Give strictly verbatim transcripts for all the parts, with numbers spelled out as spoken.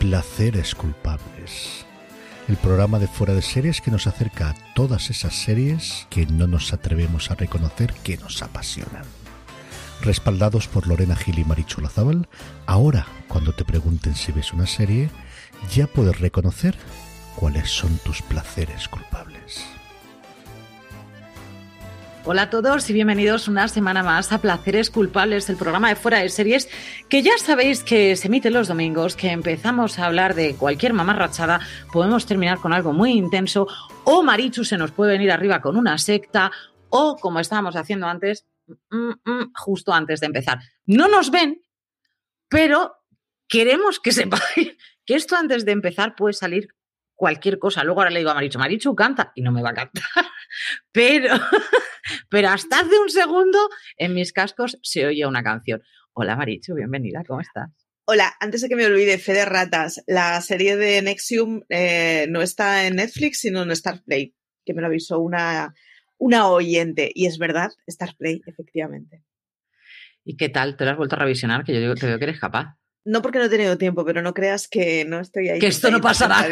Placeres culpables, el programa de Fuera de Series que nos acerca a todas esas series que no nos atrevemos a reconocer que nos apasionan. Respaldados por Lorena Gil y Marichu Olazábal, ahora cuando te pregunten si ves una serie, ya puedes reconocer cuáles son tus placeres culpables. Hola a todos y bienvenidos una semana más a Placeres Culpables, el programa de Fuera de Series, que ya sabéis que se emite los domingos, que empezamos a hablar de cualquier mamarrachada, podemos terminar con algo muy intenso, o Marichu se nos puede venir arriba con una secta, o como estábamos haciendo antes, justo antes de empezar. No nos ven, pero queremos que sepáis que esto antes de empezar puede salir cualquier cosa. Luego ahora le digo a Marichu, Marichu, canta, y no me va a cantar. Pero, pero hasta hace un segundo en mis cascos se oye una canción. Hola Marichu, bienvenida, ¿cómo estás? Hola, antes de que me olvide, Fede Ratas, la serie de Nxivm eh, no está en Netflix, sino en StarzPlay, que me lo avisó una, una oyente. Y es verdad, StarzPlay, efectivamente. ¿Y qué tal? ¿Te lo has vuelto a revisionar? Que yo digo, te veo que eres capaz. No porque no he tenido tiempo, pero no creas que no estoy ahí. Que esto no pasará.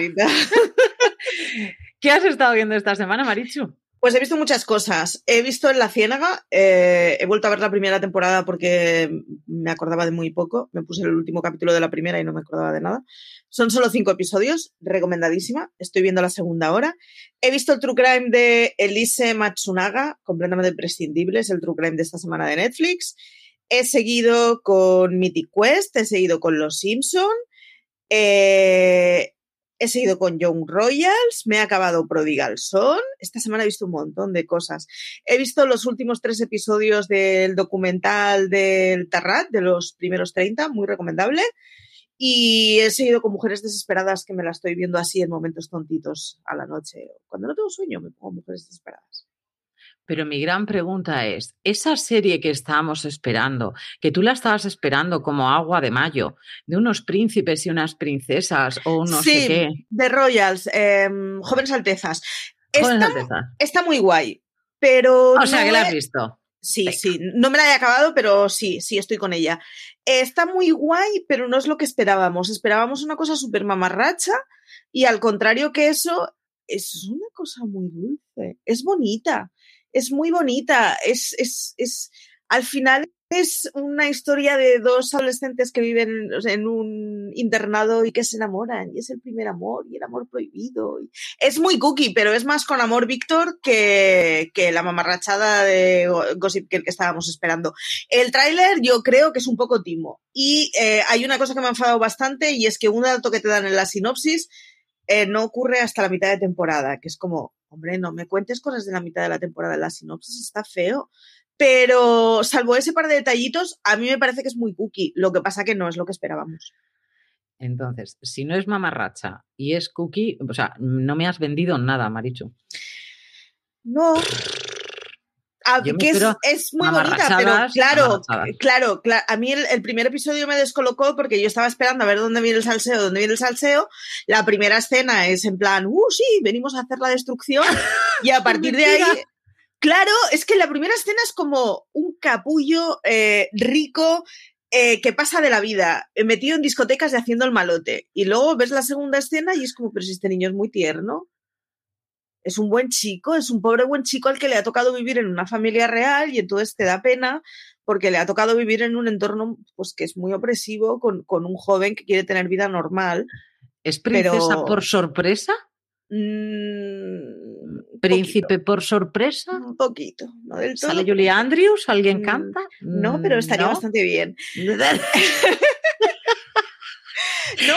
¿Qué has estado viendo esta semana, Marichu? Pues he visto muchas cosas. He visto La Ciénaga, eh, he vuelto a ver la primera temporada porque me acordaba de muy poco. Me puse el último capítulo de la primera y no me acordaba de nada. Son solo cinco episodios, recomendadísima. Estoy viendo la segunda hora. He visto el True Crime de Elisa Matsunaga, completamente imprescindible. Es el True Crime de esta semana de Netflix. He seguido con Mythic Quest, he seguido con Los Simpson, eh, he seguido con Young Royals, me he acabado Prodigal Son. Esta semana he visto un montón de cosas. He visto los últimos tres episodios del documental del Tarrat, de los primeros treinta, muy recomendable. Y he seguido con Mujeres Desesperadas, que me la estoy viendo así en momentos tontitos a la noche. Cuando no tengo sueño me pongo Mujeres Desesperadas. Pero mi gran pregunta es, esa serie que estábamos esperando, que tú la estabas esperando como agua de mayo, de unos príncipes y unas princesas o no sí, sé qué. Sí, The Royals, eh, Jóvenes Altezas. Jóvenes está, Altezas. Está muy guay, pero... O no sea, que la has visto. Sí, Venga. sí, no me la he acabado, pero sí, sí, estoy con ella. Está muy guay, pero no es lo que esperábamos. Esperábamos una cosa súper mamarracha y al contrario que eso, es una cosa muy dulce, es bonita. Es muy bonita, es, es, es, al final es una historia de dos adolescentes que viven en un internado y que se enamoran, y es el primer amor, y el amor prohibido. Es muy cookie, pero es más con amor Víctor que, que la mamarrachada de Gossip Girl que estábamos esperando. El tráiler yo creo que es un poco timo, y eh, hay una cosa que me ha enfadado bastante, y es que un dato que te dan en la sinopsis eh, no ocurre hasta la mitad de temporada, que es como... Hombre, no me cuentes cosas de la mitad de la temporada, la sinopsis está feo. Pero, salvo ese par de detallitos, a mí me parece que es muy cookie. Lo que pasa que no es lo que esperábamos. Entonces, si no es mamarracha y es cookie, o sea, no me has vendido nada, Marichu. No. A, que es, es muy bonita, pero claro, claro, claro, a mí el, el primer episodio me descolocó porque yo estaba esperando a ver dónde viene el salseo, dónde viene el salseo. La primera escena es en plan, uh, sí, venimos a hacer la destrucción y a partir de ahí, claro, es que la primera escena es como un capullo eh, rico eh, que pasa de la vida, metido en discotecas y haciendo el malote. Y luego ves la segunda escena y es como, pero si este niño es muy tierno. Es un buen chico, es un pobre buen chico al que le ha tocado vivir en una familia real y entonces te da pena porque le ha tocado vivir en un entorno pues que es muy opresivo con, con un joven que quiere tener vida normal. ¿Es princesa pero... por sorpresa? Mm, ¿Príncipe poquito. Por sorpresa? Un poquito, no del todo. ¿Sale Julie Andrews? ¿Alguien mm, canta? No, pero estaría ¿no? bastante bien. No,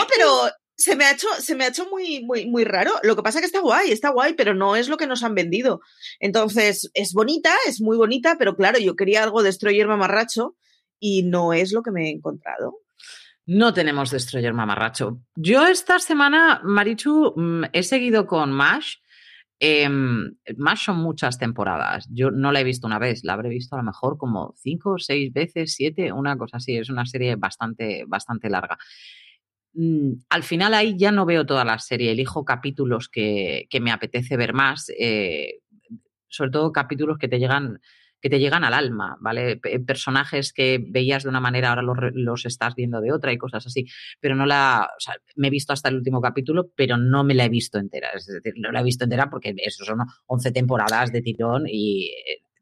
pero... Se me ha hecho, se me ha hecho muy, muy, muy raro. Lo que pasa es que está guay, está guay, pero no es lo que nos han vendido. Entonces, es bonita, es muy bonita, pero claro, yo quería algo de Destroyer mamarracho y no es lo que me he encontrado. No tenemos Destroyer mamarracho. Yo esta semana, Marichu, he seguido con Mash. Eh, Mash son muchas temporadas. Yo no la he visto una vez, la habré visto a lo mejor como cinco, seis veces, siete, una cosa así. Es una serie bastante, bastante larga. Al final ahí ya no veo toda la serie, elijo capítulos que, que me apetece ver más, eh, sobre todo capítulos que te llegan que te llegan al alma, ¿vale? Personajes que veías de una manera, ahora los, los estás viendo de otra y cosas así, pero no la... O sea, me he visto hasta el último capítulo, pero no me la he visto entera. Es decir, no la he visto entera porque eso son once temporadas de tirón y...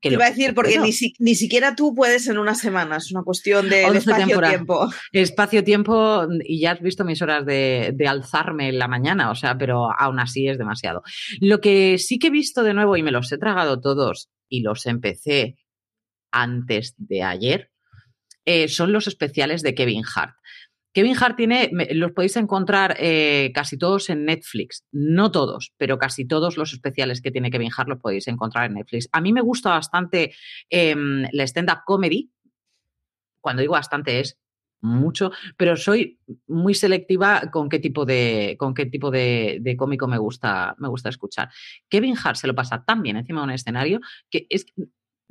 Te iba a decir, porque ni, si, ni siquiera tú puedes en unas semanas, es una cuestión de espacio-tiempo. Espacio-tiempo, y ya has visto mis horas de, de alzarme en la mañana, o sea, pero aún así es demasiado. Lo que sí que he visto de nuevo, y me los he tragado todos, y los empecé antes de ayer, eh, son los especiales de Kevin Hart. Kevin Hart tiene, los podéis encontrar eh, casi todos en Netflix, no todos, pero casi todos los especiales que tiene Kevin Hart los podéis encontrar en Netflix. A mí me gusta bastante eh, la stand-up comedy, cuando digo bastante es mucho, pero soy muy selectiva con qué tipo de, con qué tipo de, de cómico me gusta, me gusta escuchar. Kevin Hart se lo pasa tan bien encima de un escenario que es...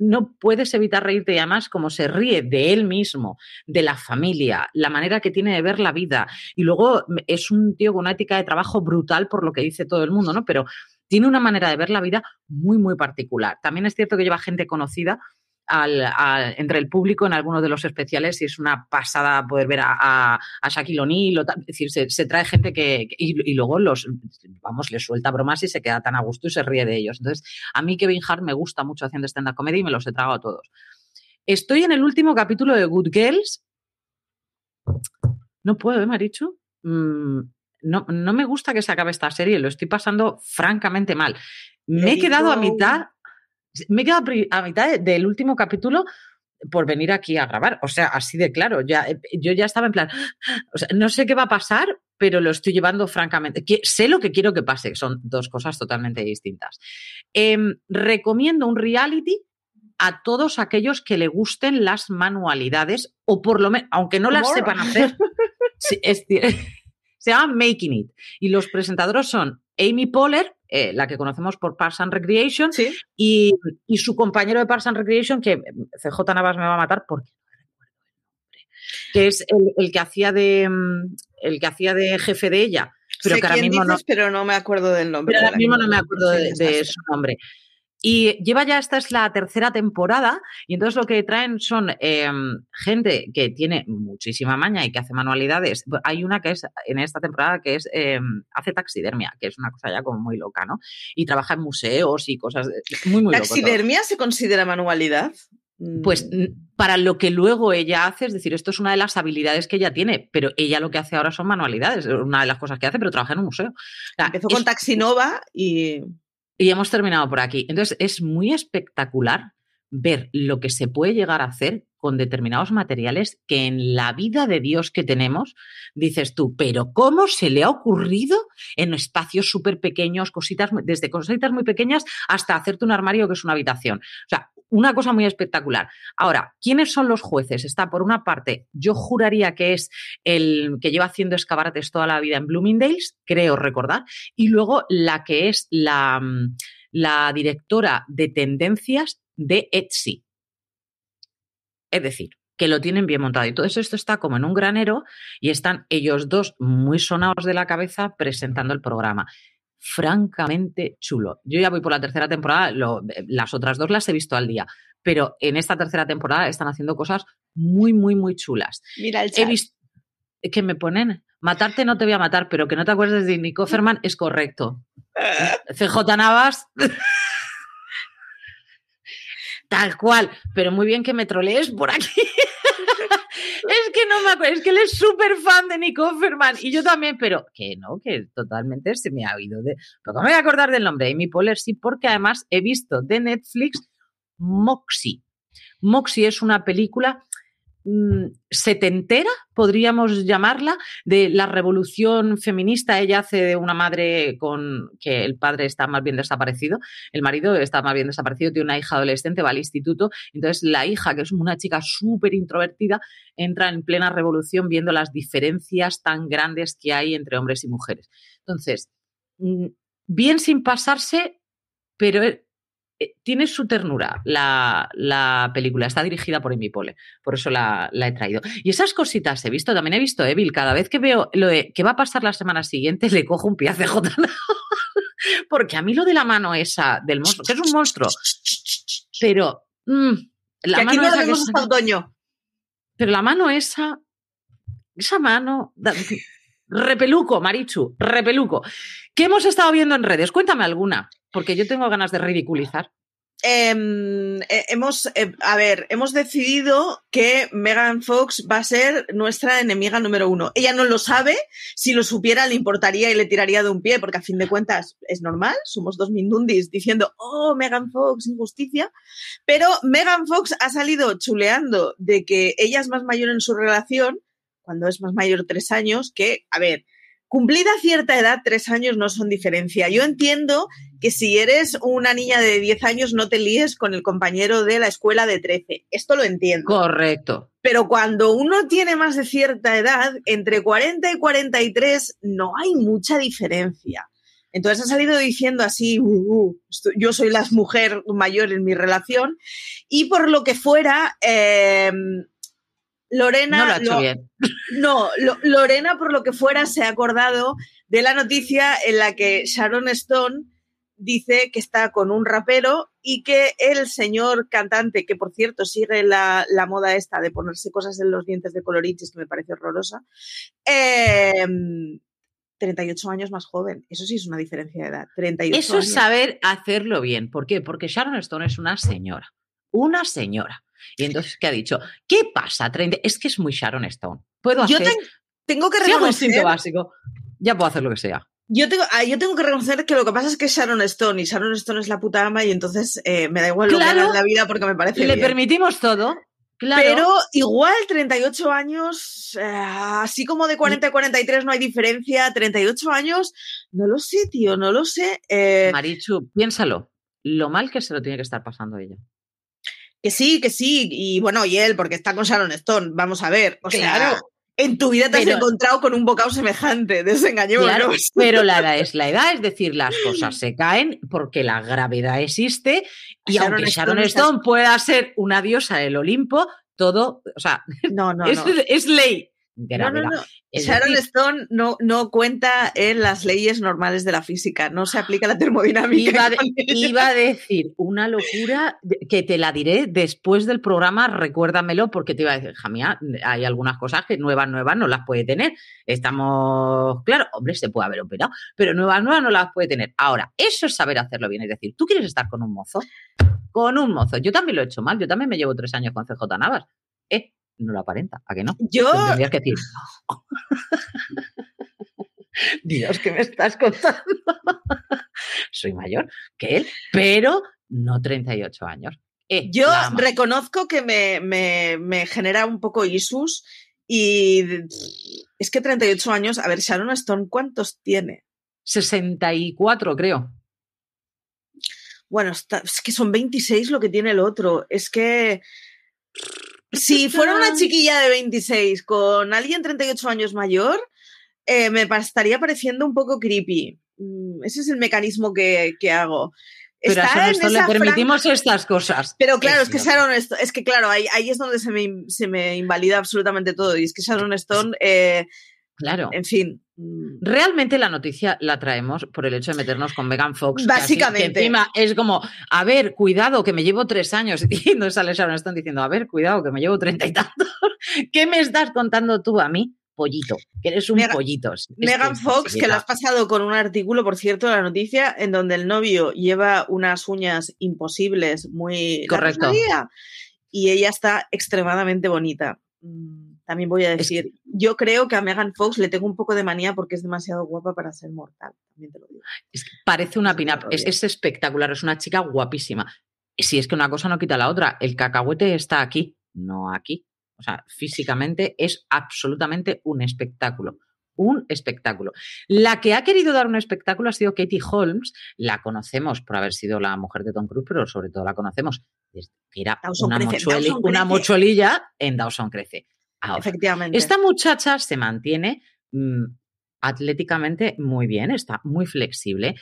No puedes evitar reírte, y además como se ríe de él mismo, de la familia, la manera que tiene de ver la vida. Y luego es un tío con una ética de trabajo brutal por lo que dice todo el mundo, ¿no? Pero tiene una manera de ver la vida muy, muy particular. También es cierto que lleva gente conocida al, al, entre el público en algunos de los especiales, y es una pasada poder ver a, a, a Shaquille O'Neal. Es decir, se, se trae gente que... Y, y luego los vamos, le suelta bromas y se queda tan a gusto y se ríe de ellos. Entonces, a mí Kevin Hart me gusta mucho haciendo stand-up comedy y me los he tragado a todos. Estoy en el último capítulo de Good Girls. No puedo, ¿eh, Marichu? Mm, no, no me gusta que se acabe esta serie. Lo estoy pasando francamente mal. Me he quedado a mitad... Me he quedado a mitad del último capítulo por venir aquí a grabar. O sea, así de claro. Ya, yo ya estaba en plan, o sea, no sé qué va a pasar, pero lo estoy llevando francamente. Que, sé lo que quiero que pase. Son dos cosas totalmente distintas. Eh, recomiendo un reality a todos aquellos que le gusten las manualidades, o por lo menos, aunque no las sepan hacer. Sí, es, se llama Making It. Y los presentadores son Amy Poehler, eh, la que conocemos por Parks and Recreation, ¿sí? y, y su compañero de Parks and Recreation, que C J Navas me va a matar porque no recuerdo el nombre, que es el, el que hacía de el que hacía de jefe de ella, pero sé que ahora mismo dices, no, pero no me acuerdo del nombre. Pero ahora mismo no me acuerdo de, de su nombre. Y lleva ya, esta es la tercera temporada, y entonces lo que traen son eh, gente que tiene muchísima maña y que hace manualidades. Hay una que es en esta temporada que es eh, hace taxidermia, que es una cosa ya como muy loca, ¿no? Y trabaja en museos y cosas muy, muy locas. ¿Taxidermia se considera manualidad? Pues para lo que luego ella hace, es decir, esto es una de las habilidades que ella tiene, pero ella lo que hace ahora son manualidades, es una de las cosas que hace, pero trabaja en un museo. O sea, empezó con es, Taxinova y... Y hemos terminado por aquí. Entonces, es muy espectacular ver lo que se puede llegar a hacer con determinados materiales que en la vida de Dios que tenemos, dices tú, pero ¿cómo se le ha ocurrido en espacios súper pequeños, cositas, desde cositas muy pequeñas hasta hacerte un armario que es una habitación? O sea, una cosa muy espectacular. Ahora, ¿quiénes son los jueces? Está, por una parte, yo juraría que es el que lleva haciendo escabarates toda la vida en Bloomingdale's, creo recordar, y luego la que es la, la directora de tendencias de Etsy. Es decir, que lo tienen bien montado. Y todo esto está como en un granero y están ellos dos muy sonados de la cabeza presentando el programa. Francamente chulo. Yo ya voy por la tercera temporada, lo, las otras dos las he visto al día, pero en esta tercera temporada están haciendo cosas muy, muy, muy chulas. Mira el chat. He visto, que me ponen, matarte no te voy a matar, pero que no te acuerdes de Nick Offerman es correcto. C J Navas... Tal cual, pero muy bien que me trolees por aquí. Es que no me acuerdo, es que él es súper fan de Nick Offerman y yo también, pero que no, que totalmente se me ha oído. De... Pero no me voy a acordar del nombre, Amy Poehler sí, porque además he visto de Netflix Moxie. Moxie es una película mmm, setentera, podríamos llamarla, de la revolución feminista. Ella hace de una madre con que el padre está más bien desaparecido, el marido está más bien desaparecido, tiene una hija adolescente, va al instituto, entonces la hija, que es una chica súper introvertida, entra en plena revolución viendo las diferencias tan grandes que hay entre hombres y mujeres. Entonces, bien sin pasarse, pero... Tiene su ternura la, la película, está dirigida por Amy Poehler, por eso la, la he traído. Y esas cositas he visto, también he visto Evil, cada vez que veo lo de qué va a pasar la semana siguiente le cojo un piazo de J. Porque a mí lo de la mano esa del monstruo, que es un monstruo, pero Mmm, la que aquí mano no lo vemos hasta otoño. Pero la mano esa, esa mano... Da, repeluco, Marichu, repeluco. ¿Qué hemos estado viendo en redes? Cuéntame alguna, porque yo tengo ganas de ridiculizar. Eh, hemos, eh, a ver, hemos decidido que Megan Fox va a ser nuestra enemiga número uno. Ella no lo sabe, si lo supiera le importaría y le tiraría de un pie, porque a fin de cuentas es normal, somos dos mindundis diciendo, oh, Megan Fox, injusticia. Pero Megan Fox ha salido chuleando de que ella es más mayor en su relación, cuando es más mayor tres años, que, a ver... Cumplida cierta edad, tres años no son diferencia. Yo entiendo que si eres una niña de diez años no te líes con el compañero de la escuela de trece. Esto lo entiendo. Correcto. Pero cuando uno tiene más de cierta edad, entre cuarenta y cuarenta y tres no hay mucha diferencia. Entonces ha salido diciendo así, uh, uh, yo soy la mujer mayor en mi relación. Y por lo que fuera... Eh, Lorena, no lo ha hecho lo, bien. No, lo, Lorena, por lo que fuera, se ha acordado de la noticia en la que Sharon Stone dice que está con un rapero y que el señor cantante, que por cierto sigue la, la moda esta de ponerse cosas en los dientes de coloritis, que me parece horrorosa, eh, treinta y ocho años más joven. Eso sí es una diferencia de edad. treinta y ocho Eso años. Es saber hacerlo bien. ¿Por qué? Porque Sharon Stone es una señora. Una señora. Y entonces, ¿qué ha dicho? ¿Qué pasa? Es que es muy Sharon Stone. Puedo hacer... Yo te, tengo que reconocer... Si hago instinto básico, ya puedo hacer lo que sea. Yo tengo, yo tengo que reconocer que lo que pasa es que es Sharon Stone, y Sharon Stone es la puta ama, y entonces eh, me da igual claro, lo que haga en la vida porque me parece le bien. Permitimos todo, claro. Pero igual treinta y ocho años, eh, así como de cuarenta a cuarenta y tres no hay diferencia, treinta y ocho años, no lo sé, tío, no lo sé. Eh... Marichu, piénsalo, lo mal que se lo tiene que estar pasando ella. Que sí, que sí, y bueno, y él, porque está con Sharon Stone, vamos a ver, o claro, sea, en tu vida te pero, has encontrado con un bocado semejante, desengañémonos. Claro, pero la edad es la edad, es decir, las cosas se caen porque la gravedad existe, y Sharon aunque Sharon Stone, Stone, Stone pueda ser una diosa del Olimpo, todo, o sea, no, no, es, no. es ley. No, no, no. Sharon Stone no, no cuenta en las leyes normales de la física, no se aplica la termodinámica. Iba, de, iba a decir una locura que te la diré después del programa, recuérdamelo, porque te iba a decir, hija mía, hay algunas cosas que nuevas, nuevas no las puede tener. Estamos, claro, hombre, se puede haber operado, pero nuevas, nuevas no las puede tener. Ahora, eso es saber hacerlo bien, es decir, ¿tú quieres estar con un mozo? Con un mozo. Yo también lo he hecho mal, yo también me llevo tres años con C J Navas. ¿Eh? No lo aparenta, ¿a que no? Yo... Tendrías que decir... Dios, ¿qué me estás contando? Soy mayor que él, pero no treinta y ocho años. Eh, Yo reconozco que me, me, me genera un poco issues y es que treinta y ocho años... A ver, Sharon Stone, ¿cuántos tiene? sesenta y cuatro, creo. Bueno, está, es que son veintiséis lo que tiene el otro. Es que... Si fuera una chiquilla de veintiséis con alguien treinta y ocho años mayor, eh, me estaría pareciendo un poco creepy. Ese es el mecanismo que, que hago. Pero está a Sharon le permitimos franja... estas cosas. Pero claro, es, es que Sharon Stone, es que claro, ahí, ahí es donde se me, se me invalida absolutamente todo. Y es que Sharon Stone, eh, claro, en fin. Realmente la noticia la traemos por el hecho de meternos con Megan Fox. Básicamente. Casi, que encima es como, a ver, cuidado que me llevo tres años. Y no sale Sharon Stone diciendo, a ver, cuidado que me llevo treinta y tantos. ¿Qué me estás contando tú a mí? Pollito, que eres un Megan, pollito. Megan Fox, que lo has pasado con un artículo, por cierto, de la noticia, en donde el novio lleva unas uñas imposibles, muy... Correcto. Y ella está extremadamente bonita. También voy a decir, es que, yo creo que a Megan Fox le tengo un poco de manía porque es demasiado guapa para ser mortal. También te lo digo. Es que parece una pin-up, es, es espectacular, es una chica guapísima. Si es que una cosa no quita la otra, el cacahuete está aquí, no aquí. O sea, físicamente es absolutamente un espectáculo. Un espectáculo. La que ha querido dar un espectáculo ha sido Katie Holmes. La conocemos por haber sido la mujer de Tom Cruise, pero sobre todo la conocemos desde que era una, crece, mochueli, una mochuelilla en Dawson Crece. Ahora, efectivamente. Esta muchacha se mantiene mmm, atléticamente muy bien, está muy flexible.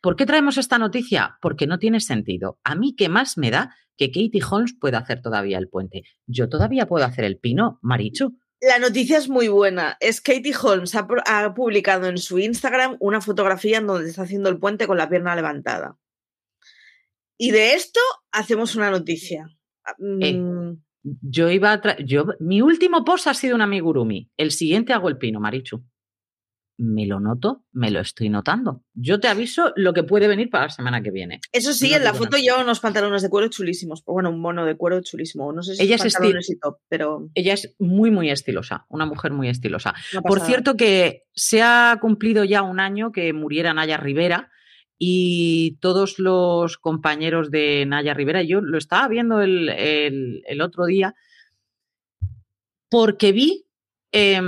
¿Por qué traemos esta noticia? Porque no tiene sentido. A mí, ¿qué más me da que Katie Holmes pueda hacer todavía el puente? Yo todavía puedo hacer el pino, Marichu. La noticia es muy buena. Es Katie Holmes ha, ha publicado en su Instagram una fotografía en donde está haciendo el puente con la pierna levantada. Y de esto hacemos una noticia. Eh, yo iba a tra- yo, mi último post ha sido un amigurumi. El siguiente hago el pino, Marichu. Me lo noto, me lo estoy notando. Yo te aviso lo que puede venir para la semana que viene. Eso sí, no en la foto nada. Lleva unos pantalones de cuero chulísimos. Bueno, un mono de cuero chulísimo. No sé si ella es pantalones estil- y top, pero... Ella es muy, muy estilosa. Una mujer muy estilosa. Por cierto, que se ha cumplido ya un año que muriera Naya Rivera y todos los compañeros de Naya Rivera. Yo lo estaba viendo el, el, el otro día porque vi... Eh,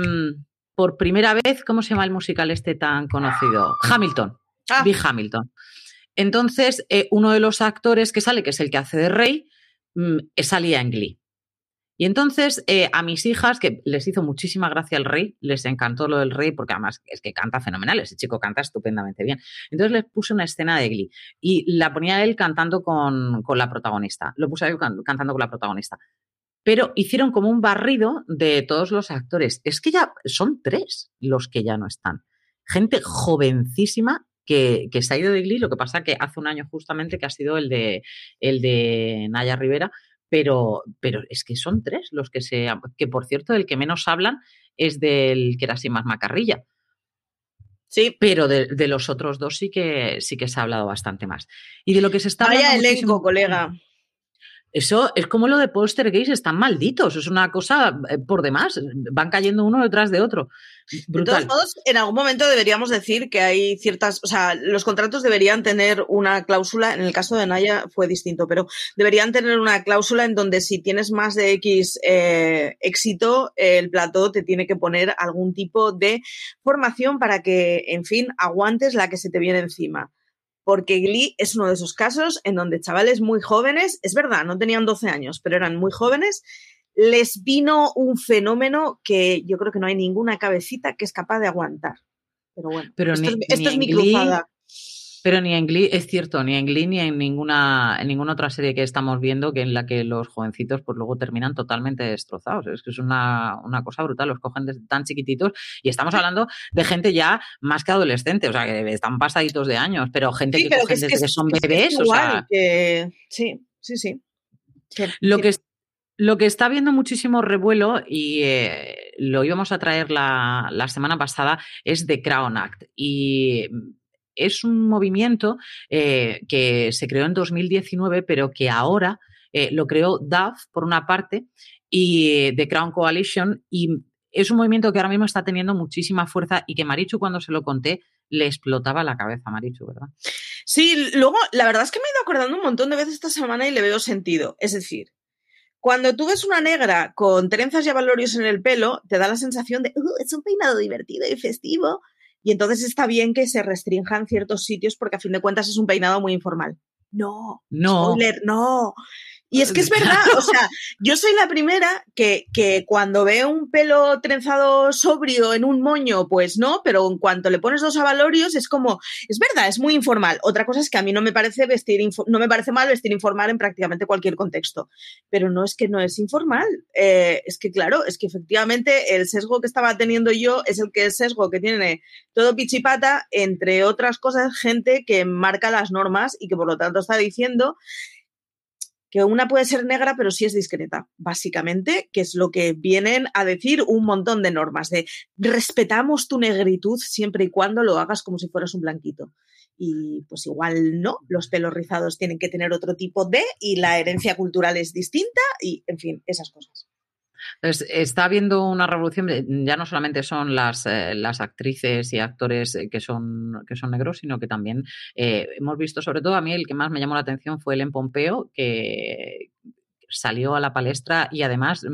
por primera vez, ¿cómo se llama el musical este tan conocido? Hamilton. Ah. Vi Hamilton. Entonces, eh, uno de los actores que sale, que es el que hace de Rey, mmm, salía en Glee. Y entonces, eh, a mis hijas, que les hizo muchísima gracia el Rey, les encantó lo del Rey, porque además es que canta fenomenal, ese chico canta estupendamente bien. Entonces les puse una escena de Glee y la ponía él cantando con, con la protagonista. Lo puse a él can- cantando con la protagonista. Pero hicieron como un barrido de todos los actores. Es que ya son tres los que ya no están. Gente jovencísima que, que se ha ido de Glee, lo que pasa que hace un año justamente que ha sido el de, el de Naya Rivera, pero, pero es que son tres los que se... Que, por cierto, del que menos hablan es del que era así más macarrilla. Sí. Pero de, de los otros dos sí que, sí que se ha hablado bastante más. Y de lo que se está hablando... Vaya elenco, colega. Eso es como lo de Poster Gays, están malditos, es una cosa por demás, van cayendo uno detrás de otro. Brutal. De todos modos, en algún momento deberíamos decir que hay ciertas, o sea, los contratos deberían tener una cláusula, en el caso de Naya fue distinto, pero deberían tener una cláusula en donde si tienes más de X eh, éxito, el plató te tiene que poner algún tipo de formación para que, en fin, aguantes la que se te viene encima. Porque Glee es uno de esos casos en donde chavales muy jóvenes, es verdad, no tenían doce años, pero eran muy jóvenes, les vino un fenómeno que yo creo que no hay ninguna cabecita que es capaz de aguantar. Pero bueno, pero esto, ni, es, esto es mi Glee, cruzada. Pero ni en Glee, es cierto, ni en Glee ni en ninguna, en ninguna otra serie que estamos viendo que en la que los jovencitos pues luego terminan totalmente destrozados. Es que es una, una cosa brutal, los cogen desde tan chiquititos y estamos hablando de gente ya más que adolescente, o sea, que están pasaditos de años, pero gente sí, que pero cogen que desde que, que son bebés, es igual, o sea... Que... Sí, sí, sí. sí lo sí. que Lo que está habiendo muchísimo revuelo, y eh, lo íbamos a traer la, la semana pasada, es The Crown Act. Y es un movimiento eh, que se creó en dos mil diecinueve, pero que ahora eh, lo creó D A F, por una parte, y eh, The Crown Coalition. Y es un movimiento que ahora mismo está teniendo muchísima fuerza y que Marichu, cuando se lo conté, le explotaba la cabeza, Marichu, ¿verdad? Sí, luego, la verdad es que me he ido acordando un montón de veces esta semana y le veo sentido. Es decir... Cuando tú ves una negra con trenzas y abalorios en el pelo, te da la sensación de uh, es un peinado divertido y festivo, y entonces está bien que se restrinjan ciertos sitios porque a fin de cuentas es un peinado muy informal. No, no. Spoiler, no. Y es que es verdad, o sea, yo soy la primera que, que cuando veo un pelo trenzado sobrio en un moño, pues no, pero en cuanto le pones dos abalorios es como, es verdad, es muy informal. Otra cosa es que a mí no me parece vestir, no me parece mal vestir informal en prácticamente cualquier contexto, pero no es que no es informal, eh, es que claro, es que efectivamente el sesgo que estaba teniendo yo es el que el sesgo que tiene todo pichipata, entre otras cosas, gente que marca las normas y que por lo tanto está diciendo... que una puede ser negra, pero sí es discreta, básicamente, que es lo que vienen a decir un montón de normas, de respetamos tu negritud siempre y cuando lo hagas como si fueras un blanquito. Y pues igual no, los pelos rizados tienen que tener otro tipo de, y la herencia cultural es distinta, y en fin, esas cosas. Pues está habiendo una revolución, ya no solamente son las, eh, las actrices y actores que son, que son negros, sino que también eh, hemos visto, sobre todo a mí el que más me llamó la atención fue Ellen Pompeo, que salió a la palestra y además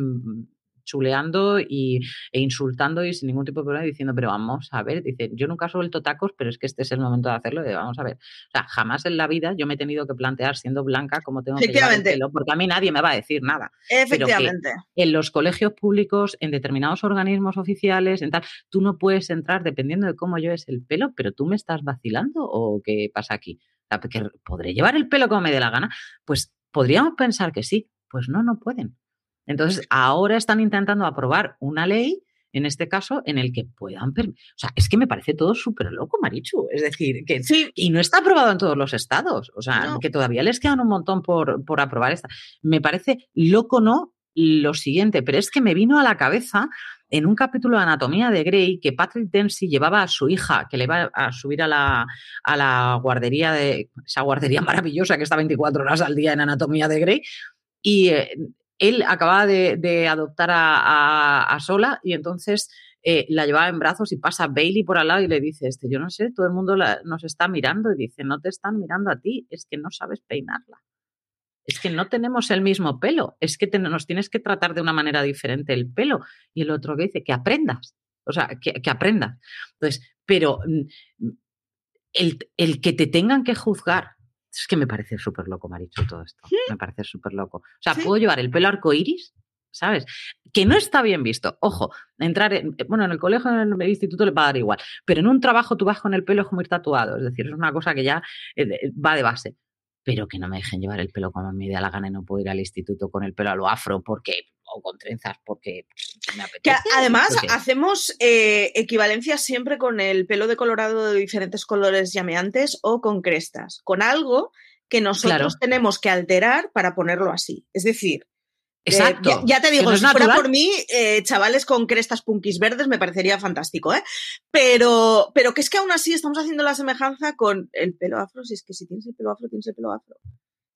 chuleando y, e insultando y sin ningún tipo de problema, diciendo, pero vamos a ver, dice, yo nunca he suelto tacos, pero es que este es el momento de hacerlo, y vamos a ver, o sea, jamás en la vida yo me he tenido que plantear, siendo blanca, cómo tengo que llevar el pelo, porque a mí nadie me va a decir nada. Efectivamente. Pero que en los colegios públicos, en determinados organismos oficiales, en tal, tú no puedes entrar dependiendo de cómo lleves el pelo, pero tú me estás vacilando, ¿o qué pasa aquí? ¿Que podré llevar el pelo como me dé la gana? Pues podríamos pensar que sí, pues no, no pueden. Entonces, ahora están intentando aprobar una ley en este caso, en el que puedan... O sea, es que me parece todo súper loco, Marichu. Es decir, que sí. Y no está aprobado en todos los estados. O sea, no. Que todavía les quedan un montón por, por aprobar esta. Me parece loco, ¿no? Lo siguiente, pero es que me vino a la cabeza en un capítulo de Anatomía de Grey que Patrick Dempsey llevaba a su hija, que le iba a subir a la, a la guardería, de esa guardería maravillosa que está veinticuatro horas al día en Anatomía de Grey, y eh, él acababa de, de adoptar a, a, a Sola, y entonces eh, la llevaba en brazos y pasa Bailey por al lado y le dice, este, yo no sé, todo el mundo la, nos está mirando, y dice, no te están mirando a ti, es que no sabes peinarla. Es que no tenemos el mismo pelo, es que te, nos tienes que tratar de una manera diferente el pelo. Y el otro que dice, que aprendas, o sea, que, que aprendas. Entonces, pero el, el que te tengan que juzgar, es que me parece súper loco, Marichu, todo esto. ¿Sí? Me parece súper loco. O sea, ¿sí? Puedo llevar el pelo arcoíris, ¿sabes? Que no está bien visto. Ojo, entrar en, bueno, en el colegio, en el instituto le va a dar igual, pero en un trabajo tú vas con el pelo muy tatuado, es decir, es una cosa que ya va de base. Pero que no me dejen llevar el pelo como me dé la gana y no puedo ir al instituto con el pelo a lo afro porque, o con trenzas porque me apetece. Que además, porque... hacemos eh, equivalencias siempre con el pelo decolorado de diferentes colores llameantes o con crestas, con algo que nosotros claro. tenemos que alterar para ponerlo así. Es decir, exacto. Eh, ya, ya te digo, no si fuera natural. Por mí, eh, chavales con crestas punkis verdes me parecería fantástico, ¿eh? Pero, pero que es que aún así estamos haciendo la semejanza con el pelo afro, si es que si tienes el pelo afro, tienes el pelo afro.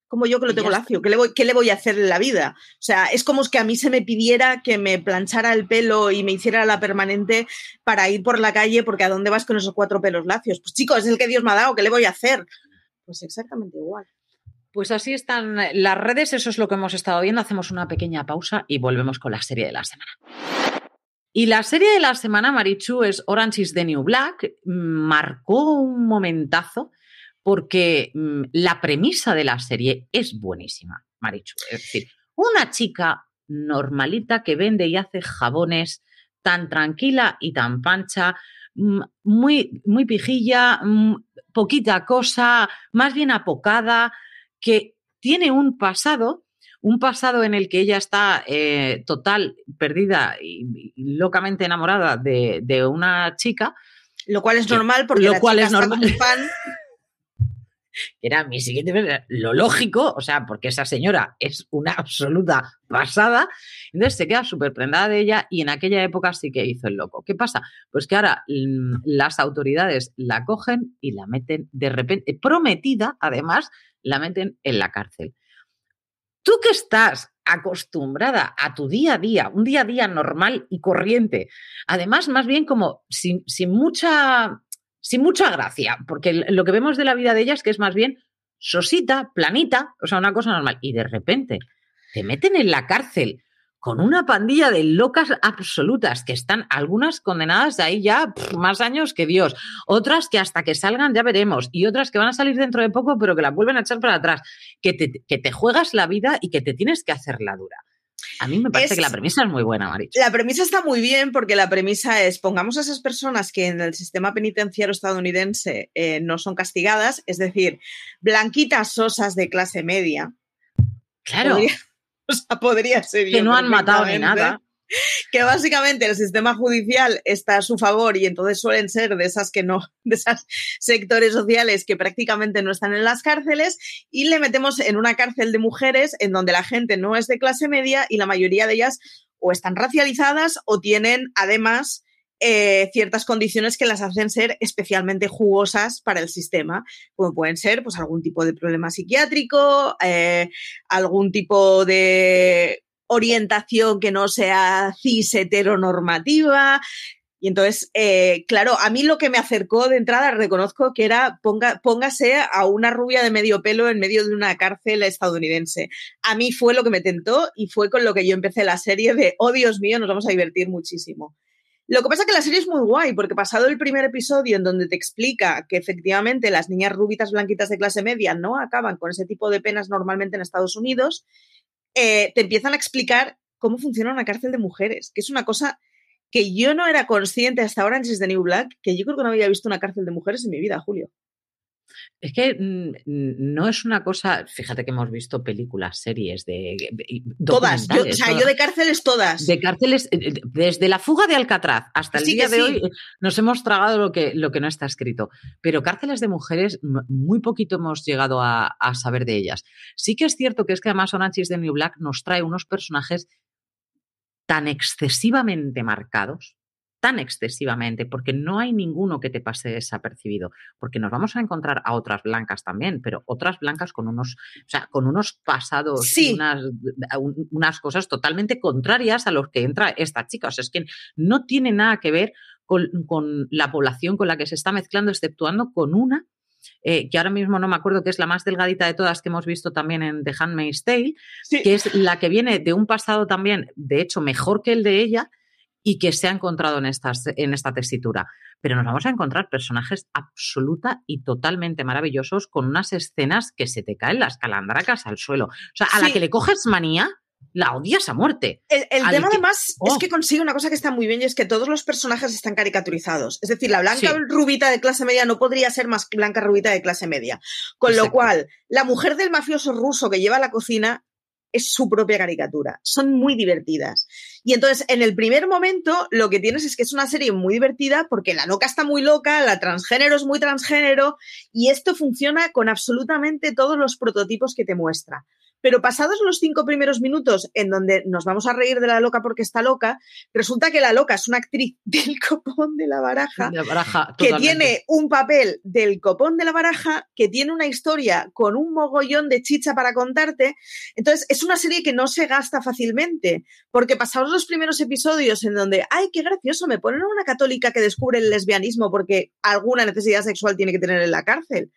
Como yo que lo tengo lacio, ¿qué le voy, qué le voy a hacer en la vida? O sea, es como que a mí se me pidiera que me planchara el pelo y me hiciera la permanente para ir por la calle, porque ¿a dónde vas con esos cuatro pelos lacios? Pues chicos, es el que Dios me ha dado, ¿qué le voy a hacer? Pues exactamente igual. Pues así están las redes, eso es lo que hemos estado viendo. Hacemos una pequeña pausa y volvemos con la serie de la semana. Y la serie de la semana, Marichu, es Orange is the New Black. Marcó un momentazo porque la premisa de la serie es buenísima, Marichu. Es decir, una chica normalita que vende y hace jabones, tan tranquila y tan pancha, muy, muy pijilla, poquita cosa, más bien apocada... que tiene un pasado, un pasado en el que ella está eh, total, perdida y, y locamente enamorada de, de una chica. Lo cual es que, normal porque lo la cual chica es normal. Está con un fan. Era mi siguiente... Lo lógico, o sea, porque esa señora es una absoluta pasada. Entonces se queda súper prendada de ella y en aquella época sí que hizo el loco. ¿Qué pasa? Pues que ahora las autoridades la cogen y la meten de repente... Prometida, además... la meten en la cárcel. Tú que estás acostumbrada a tu día a día, un día a día normal y corriente, además más bien como sin, sin, mucha, sin mucha gracia, porque lo que vemos de la vida de ella es que es más bien sosita, planita, o sea, una cosa normal. Y de repente te meten en la cárcel con una pandilla de locas absolutas que están algunas condenadas de ahí ya pff, más años que Dios, otras que hasta que salgan ya veremos y otras que van a salir dentro de poco pero que la vuelven a echar para atrás, que te, que te juegas la vida y que te tienes que hacer la dura. A mí me parece es, que la premisa es muy buena, Marichu. La premisa está muy bien porque la premisa es, pongamos a esas personas que en el sistema penitenciario estadounidense eh, no son castigadas, es decir, blanquitas sosas de clase media. Claro. Podría... O sea, podría ser... Que no han matado ni nada. Que básicamente el sistema judicial está a su favor y entonces suelen ser de esas que no, de esos sectores sociales que prácticamente no están en las cárceles, y le metemos en una cárcel de mujeres en donde la gente no es de clase media y la mayoría de ellas o están racializadas o tienen además eh, ciertas condiciones que las hacen ser especialmente jugosas para el sistema, como pueden ser pues algún tipo de problema psiquiátrico, eh, algún tipo de orientación que no sea cis heteronormativa. Y entonces, eh, claro, a mí lo que me acercó de entrada, reconozco que era ponga, póngase a una rubia de medio pelo en medio de una cárcel estadounidense. A mí fue lo que me tentó y fue con lo que yo empecé la serie de, oh Dios mío, nos vamos a divertir muchísimo. Lo que pasa es que la serie es muy guay, porque pasado el primer episodio en donde te explica que efectivamente las niñas rubitas blanquitas de clase media no acaban con ese tipo de penas normalmente en Estados Unidos, eh, te empiezan a explicar cómo funciona una cárcel de mujeres, que es una cosa que yo no era consciente hasta ahora en Orange is the New Black, que yo creo que no había visto una cárcel de mujeres en mi vida, Julio. Es que no es una cosa... Fíjate que hemos visto películas, series, de, de todas. Yo, o sea, todas. Yo de cárceles todas. De cárceles, desde La fuga de Alcatraz hasta el sí, día de sí. hoy, nos hemos tragado lo que, lo que no está escrito. Pero cárceles de mujeres, muy poquito hemos llegado a, a saber de ellas. Sí que es cierto que es que además Orange is the New Black nos trae unos personajes tan excesivamente marcados, tan excesivamente, porque no hay ninguno que te pase desapercibido, porque nos vamos a encontrar a otras blancas también, pero otras blancas con unos, o sea, con unos pasados, sí. unas, unas cosas totalmente contrarias a los que entra esta chica. O sea, es que no tiene nada que ver con, con la población con la que se está mezclando, exceptuando con una, eh, que ahora mismo no me acuerdo, que es la más delgadita de todas, que hemos visto también en The Handmaid's Tale, sí. que es la que viene de un pasado también, de hecho, mejor que el de ella, y que se ha encontrado en, estas, en esta tesitura. Pero nos vamos a encontrar personajes absoluta y totalmente maravillosos con unas escenas que se te caen las calandracas al suelo. O sea, a sí. la que le coges manía, la odias a muerte. El, el tema que, además oh. es que consigue una cosa que está muy bien, y es que todos los personajes están caricaturizados. Es decir, la blanca sí. rubita de clase media no podría ser más blanca rubita de clase media. Con Exacto. lo cual, la mujer del mafioso ruso que lleva a la cocina es su propia caricatura. Son muy divertidas. Y entonces, en el primer momento, lo que tienes es que es una serie muy divertida porque la loca está muy loca, la transgénero es muy transgénero, y esto funciona con absolutamente todos los prototipos que te muestra. Pero pasados los cinco primeros minutos, en donde nos vamos a reír de la loca porque está loca, resulta que la loca es una actriz del copón de la baraja, de la baraja que tiene un papel del copón de la baraja, que tiene una historia con un mogollón de chicha para contarte. Entonces, es una serie que no se gasta fácilmente, porque pasados los primeros episodios en donde, ¡ay, qué gracioso! Me ponen a una católica que descubre el lesbianismo porque alguna necesidad sexual tiene que tener en la cárcel.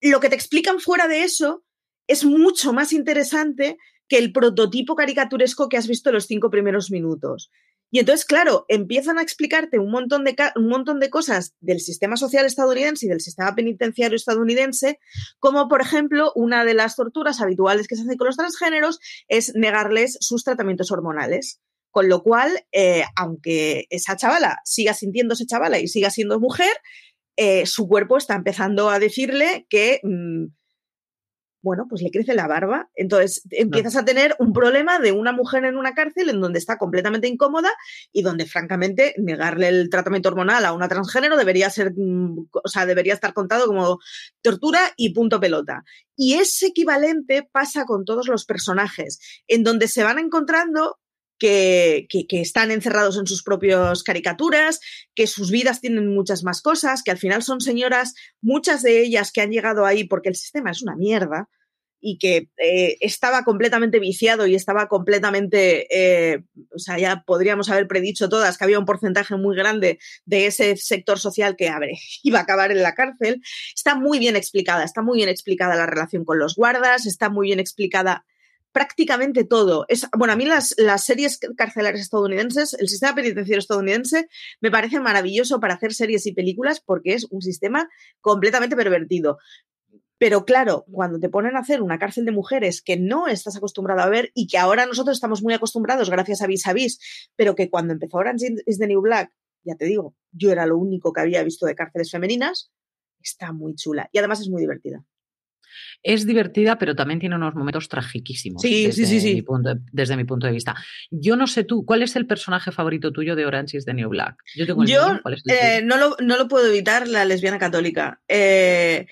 Lo que te explican fuera de eso es mucho más interesante que el prototipo caricaturesco que has visto los cinco primeros minutos. Y entonces, claro, empiezan a explicarte un montón de, un montón de cosas del sistema social estadounidense y del sistema penitenciario estadounidense, como, por ejemplo, una de las torturas habituales que se hace con los transgéneros es negarles sus tratamientos hormonales. Con lo cual, eh, aunque esa chavala siga sintiéndose chavala y siga siendo mujer, eh, su cuerpo está empezando a decirle que... Mmm, bueno, pues le crece la barba, entonces empiezas no. a tener un problema de una mujer en una cárcel en donde está completamente incómoda y donde, francamente, negarle el tratamiento hormonal a una transgénero debería ser, o sea, debería estar contado como tortura y punto pelota. Y ese equivalente pasa con todos los personajes, en donde se van encontrando que, que, que están encerrados en sus propias caricaturas, que sus vidas tienen muchas más cosas, que al final son señoras, muchas de ellas que han llegado ahí porque el sistema es una mierda y que eh, estaba completamente viciado y estaba completamente, eh, o sea, ya podríamos haber predicho todas que había un porcentaje muy grande de ese sector social que a ver, iba a acabar en la cárcel. Está muy bien explicada, está muy bien explicada la relación con los guardas, está muy bien explicada... prácticamente todo. Es, bueno, a mí las, las series carcelarias estadounidenses, el sistema penitenciario estadounidense, me parece maravilloso para hacer series y películas porque es un sistema completamente pervertido. Pero claro, cuando te ponen a hacer una cárcel de mujeres que no estás acostumbrado a ver y que ahora nosotros estamos muy acostumbrados gracias a Vis a Vis, pero que cuando empezó Orange is the New Black, ya te digo, yo era lo único que había visto de cárceles femeninas, está muy chula y además es muy divertida. Es divertida, pero también tiene unos momentos tragiquísimos sí, desde, sí, sí. Mi punto, desde mi punto de vista. Yo no sé tú, ¿cuál es el personaje favorito tuyo de Orange is the New Black? Yo, tengo el Yo mismo, ¿cuál es el eh, no, lo, no lo puedo evitar, la lesbiana católica. Eh,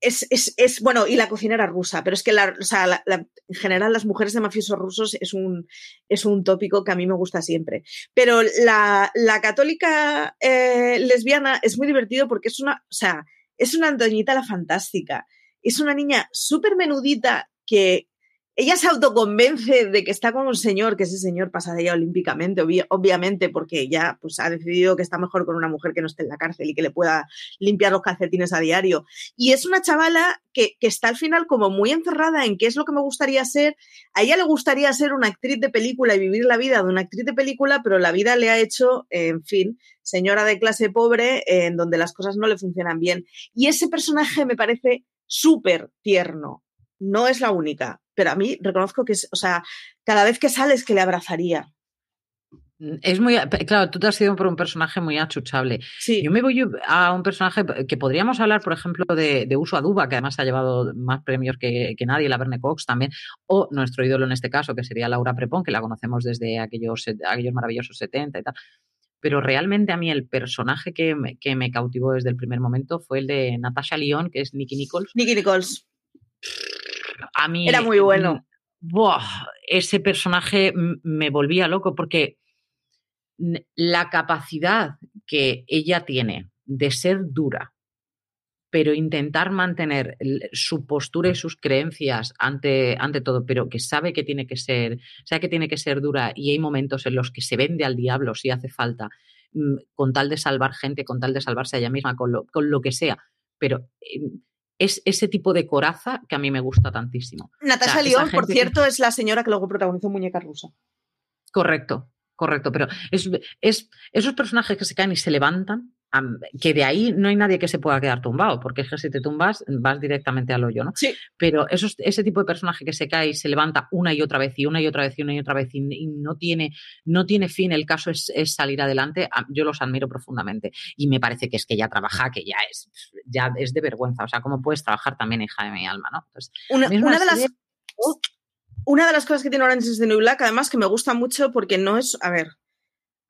es, es, es, bueno, y la cocinera rusa, pero es que la, o sea, la, la, en general las mujeres de mafiosos rusos es un, es un tópico que a mí me gusta siempre. Pero la, la católica eh, lesbiana es muy divertido porque es una... O sea, es una Antoñita la Fantástica. Es una niña súper menudita que ella se autoconvence de que está con un señor, que ese señor pasa de ella olímpicamente, obvia, obviamente, porque ella pues, ha decidido que está mejor con una mujer que no esté en la cárcel y que le pueda limpiar los calcetines a diario. Y es una chavala que, que está al final como muy encerrada en qué es lo que me gustaría ser. A ella le gustaría ser una actriz de película y vivir la vida de una actriz de película, pero la vida le ha hecho, en fin... señora de clase pobre, eh, en donde las cosas no le funcionan bien. Y ese personaje me parece súper tierno. No es la única, pero a mí reconozco que es, o sea, cada vez que sales que le abrazaría. Es muy, claro, tú te has ido por un personaje muy achuchable. Sí. Yo me voy a un personaje que podríamos hablar, por ejemplo, de, de Uso Aduba, que además ha llevado más premios que, que nadie, la Verne Cox también, o nuestro ídolo en este caso, que sería Laura Prepón, que la conocemos desde aquellos, aquellos maravillosos setenta y tal. Pero realmente a mí el personaje que me, que me cautivó desde el primer momento fue el de Natasha Lyonne, que es Nicky Nichols. Nicky Nichols. A mí... Era muy bueno. Buah, ese personaje me volvía loco porque... la capacidad que ella tiene de ser dura, pero intentar mantener su postura y sus creencias ante, ante todo, pero que sabe que tiene que ser, sabe que tiene que ser dura y hay momentos en los que se vende al diablo si hace falta, con tal de salvar gente, con tal de salvarse a ella misma, con lo, con lo que sea, pero... es ese tipo de coraza que a mí me gusta tantísimo. Natasha o sea, Lyonne, por cierto, que... es la señora que luego protagonizó Muñeca Rusa. Correcto. Correcto, pero es, es esos personajes que se caen y se levantan, que de ahí no hay nadie que se pueda quedar tumbado, porque es que si te tumbas vas directamente al hoyo, ¿no? Sí. Pero esos, ese tipo de personaje que se cae y se levanta una y otra vez y una y otra vez y una y otra vez y, y no tiene, no tiene fin, el caso es, es salir adelante, yo los admiro profundamente y me parece que es que ya trabaja, que ya es, ya es de vergüenza, o sea, ¿cómo puedes trabajar también, hija de mi alma, no? Entonces, una, una, una de las... Una de las cosas que tiene Orange is the New Black, además, que me gusta mucho porque no es... A ver,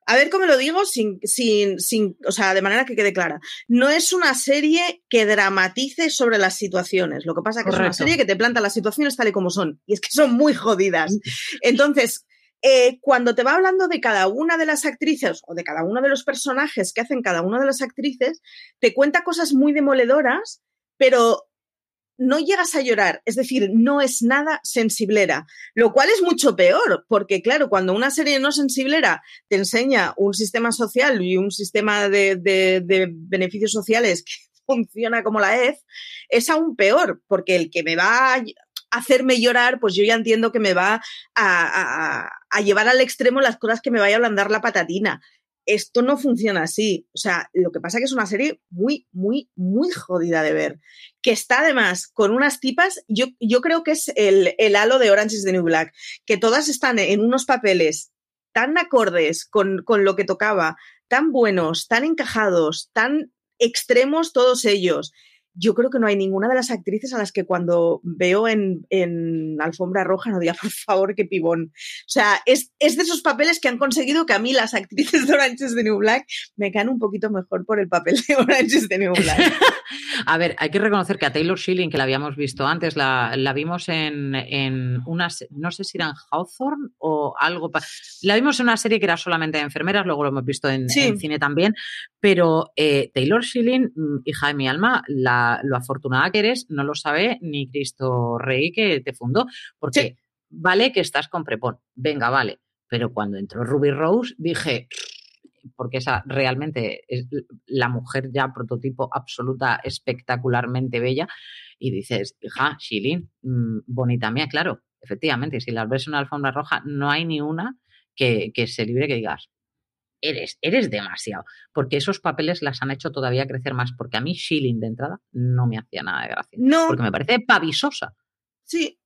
a ver cómo lo digo sin, sin, sin, o sea, de manera que quede clara. No es una serie que dramatice sobre las situaciones. Lo que pasa es que Correcto. Es una serie que te planta las situaciones tal y como son. Y es que son muy jodidas. Entonces, eh, cuando te va hablando de cada una de las actrices o de cada uno de los personajes que hacen cada una de las actrices, te cuenta cosas muy demoledoras, pero... no llegas a llorar, es decir, no es nada sensiblera, lo cual es mucho peor, porque claro, cuando una serie no sensiblera te enseña un sistema social y un sistema de, de, de beneficios sociales que funciona como la E F, es aún peor, porque el que me va a hacerme llorar, pues yo ya entiendo que me va a, a, a llevar al extremo las cosas que me vaya a ablandar la patatina. Esto no funciona así. O sea, lo que pasa es que es una serie muy, muy, muy jodida de ver. Que está, además, con unas tipas... Yo, yo creo que es el, el halo de Orange is the New Black. Que todas están en unos papeles tan acordes con, con lo que tocaba, tan buenos, tan encajados, tan extremos todos ellos. Yo creo que no hay ninguna de las actrices a las que cuando veo en, en Alfombra Roja no diga, por favor, qué pibón. O sea, es, es de esos papeles que han conseguido que a mí las actrices de Orange is the New Black me caen un poquito mejor por el papel de Orange is the New Black. A ver, hay que reconocer que a Taylor Schilling, que la habíamos visto antes, la, la vimos en, en una, no sé si era en Hawthorne o algo. Pa- la vimos en una serie que era solamente de enfermeras, luego lo hemos visto en, sí. en cine también, pero eh, Taylor Schilling, hija de mi alma, la lo afortunada que eres, no lo sabe ni Cristo Rey que te fundó, porque sí. Vale que estás con Prepón, venga, vale, pero cuando entró Ruby Rose dije, porque esa realmente es la mujer ya prototipo absoluta, espectacularmente bella, y dices, hija, Shilin, mmm, bonita mía, claro, efectivamente, si las ves en una alfombra roja, no hay ni una que, que se libre que digas, Eres, eres demasiado, porque esos papeles las han hecho todavía crecer más, porque a mí Schilling de entrada no me hacía nada de gracia, no. Porque me parece pavisosa. Sí.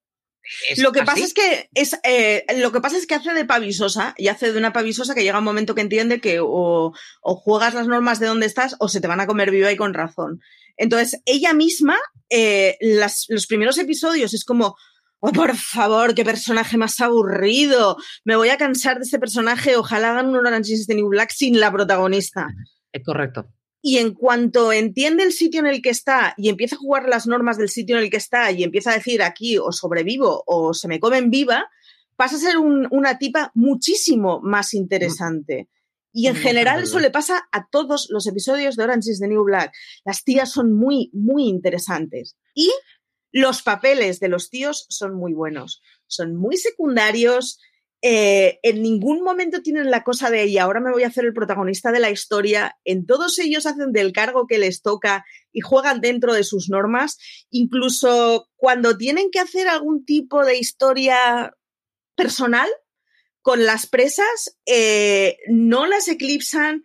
Lo que, pasa es que es, eh, lo que pasa es que hace de pavisosa y hace de una pavisosa que llega un momento que entiende que o, o juegas las normas de donde estás o se te van a comer viva y con razón. Entonces, ella misma, eh, las, los primeros episodios es como... ¡Oh, por favor, qué personaje más aburrido! Me voy a cansar de este personaje. Ojalá hagan un Orange is the New Black sin la protagonista. Es correcto. Y en cuanto entiende el sitio en el que está y empieza a jugar las normas del sitio en el que está y empieza a decir aquí o sobrevivo o se me comen viva, pasa a ser un, una tipa muchísimo más interesante. Mm. Y en general eso le pasa a todos los episodios de Orange is the New Black. Las tías son muy, muy interesantes. Y... los papeles de los tíos son muy buenos, son muy secundarios, eh, en ningún momento tienen la cosa de y ahora me voy a hacer el protagonista de la historia, en todos ellos hacen del cargo que les toca y juegan dentro de sus normas, incluso cuando tienen que hacer algún tipo de historia personal con las presas, eh, no las eclipsan.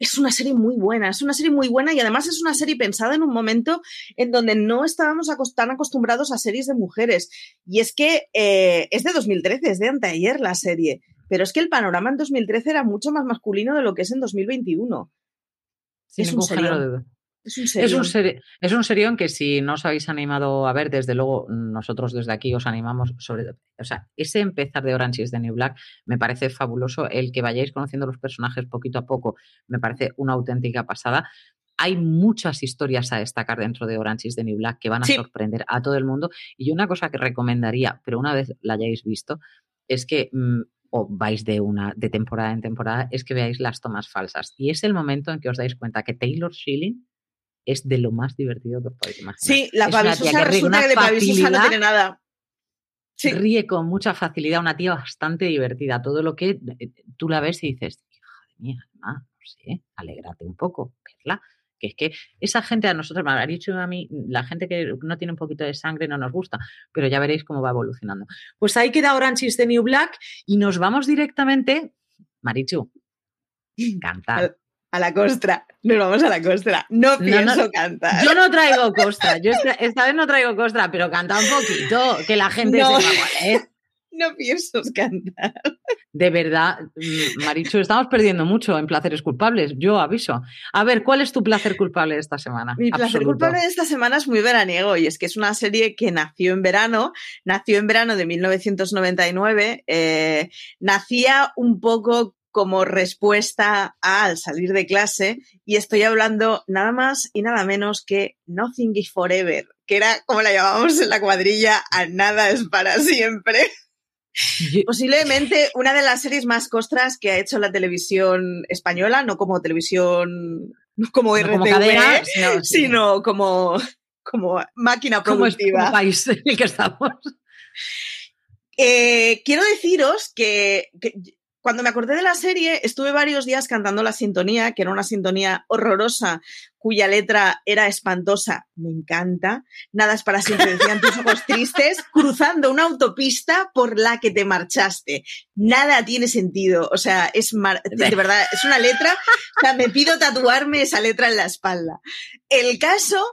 Es una serie muy buena, es una serie muy buena y además es una serie pensada en un momento en donde no estábamos tan acostumbrados a series de mujeres. Y es que eh, es de dos mil trece, es de anteayer la serie, Pero es que el panorama en dos mil trece era mucho más masculino de lo que es en dos mil veintiuno. Es un, serión. es un serión. Es un serión. Es un serión que si no os habéis animado a ver, desde luego nosotros desde aquí os animamos. Sobre, o sea, ese empezar de Orange is the New Black me parece fabuloso. El que vayáis conociendo los personajes poquito a poco me parece una auténtica pasada. Hay muchas historias a destacar dentro de Orange is the New Black que van a sí. sorprender a todo el mundo. Y una cosa que recomendaría, pero una vez la hayáis visto, es que... Mmm, o vais de una de temporada en temporada, es que veáis las tomas falsas. Y es el momento en que os dais cuenta que Taylor Schilling es de lo más divertido que os podéis imaginar. Sí, la Pavisusa resulta que de Pavisusa no tiene nada. Sí. Ríe con mucha facilidad, una tía bastante divertida. Todo lo que tú la ves y dices, hija de mi alma, no sé, alégrate un poco, verla. Que es que esa gente a nosotros, me habrá dicho a mí, la gente que no tiene un poquito de sangre no nos gusta, pero ya veréis cómo va evolucionando. Pues ahí queda Orange is the New Black y nos vamos directamente, Marichu, cantar. A la costra, nos vamos a la costra. No pienso no, no, cantar. Yo no traigo costra, yo esta, esta vez no traigo costra, pero canta un poquito, que la gente no. sepa cuál es. No pienso cantar. De verdad, Marichu, estamos perdiendo mucho en placeres culpables, yo aviso. A ver, ¿cuál es tu placer culpable de esta semana? Mi placer Absoluto. culpable de esta semana es muy veraniego y es que es una serie que nació en verano, nació en verano de mil novecientos noventa y nueve, eh, nacía un poco como respuesta a, al salir de clase y estoy hablando nada más y nada menos que Nothing is Forever, que era como la llamábamos en la cuadrilla, a nada es para siempre. Posiblemente una de las series más costras que ha hecho la televisión española, no como televisión, no como R T V, no como cadena, sino, sino como, como máquina productiva. Como, como país en el que estamos. Eh, quiero deciros que, que cuando me acordé de la serie estuve varios días cantando la sintonía, que era una sintonía horrorosa, cuya letra era espantosa. Me encanta. Nada es para siempre, decían tus ojos tristes, cruzando una autopista por la que te marchaste. Nada tiene sentido. O sea, es mar- de verdad, es una letra. O sea, me pido tatuarme esa letra en la espalda. El caso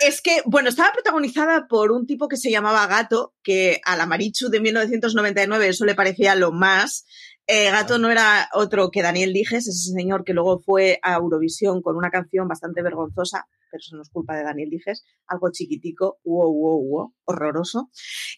es que, bueno, estaba protagonizada por un tipo que se llamaba Gato, que a la Marichu de mil novecientos noventa y nueve eso le parecía lo más. Eh, Gato no era otro que Daniel Diges, ese señor que luego fue a Eurovisión con una canción bastante vergonzosa, pero eso no es culpa de Daniel Diges, algo chiquitico, wow, wow, wow, horroroso.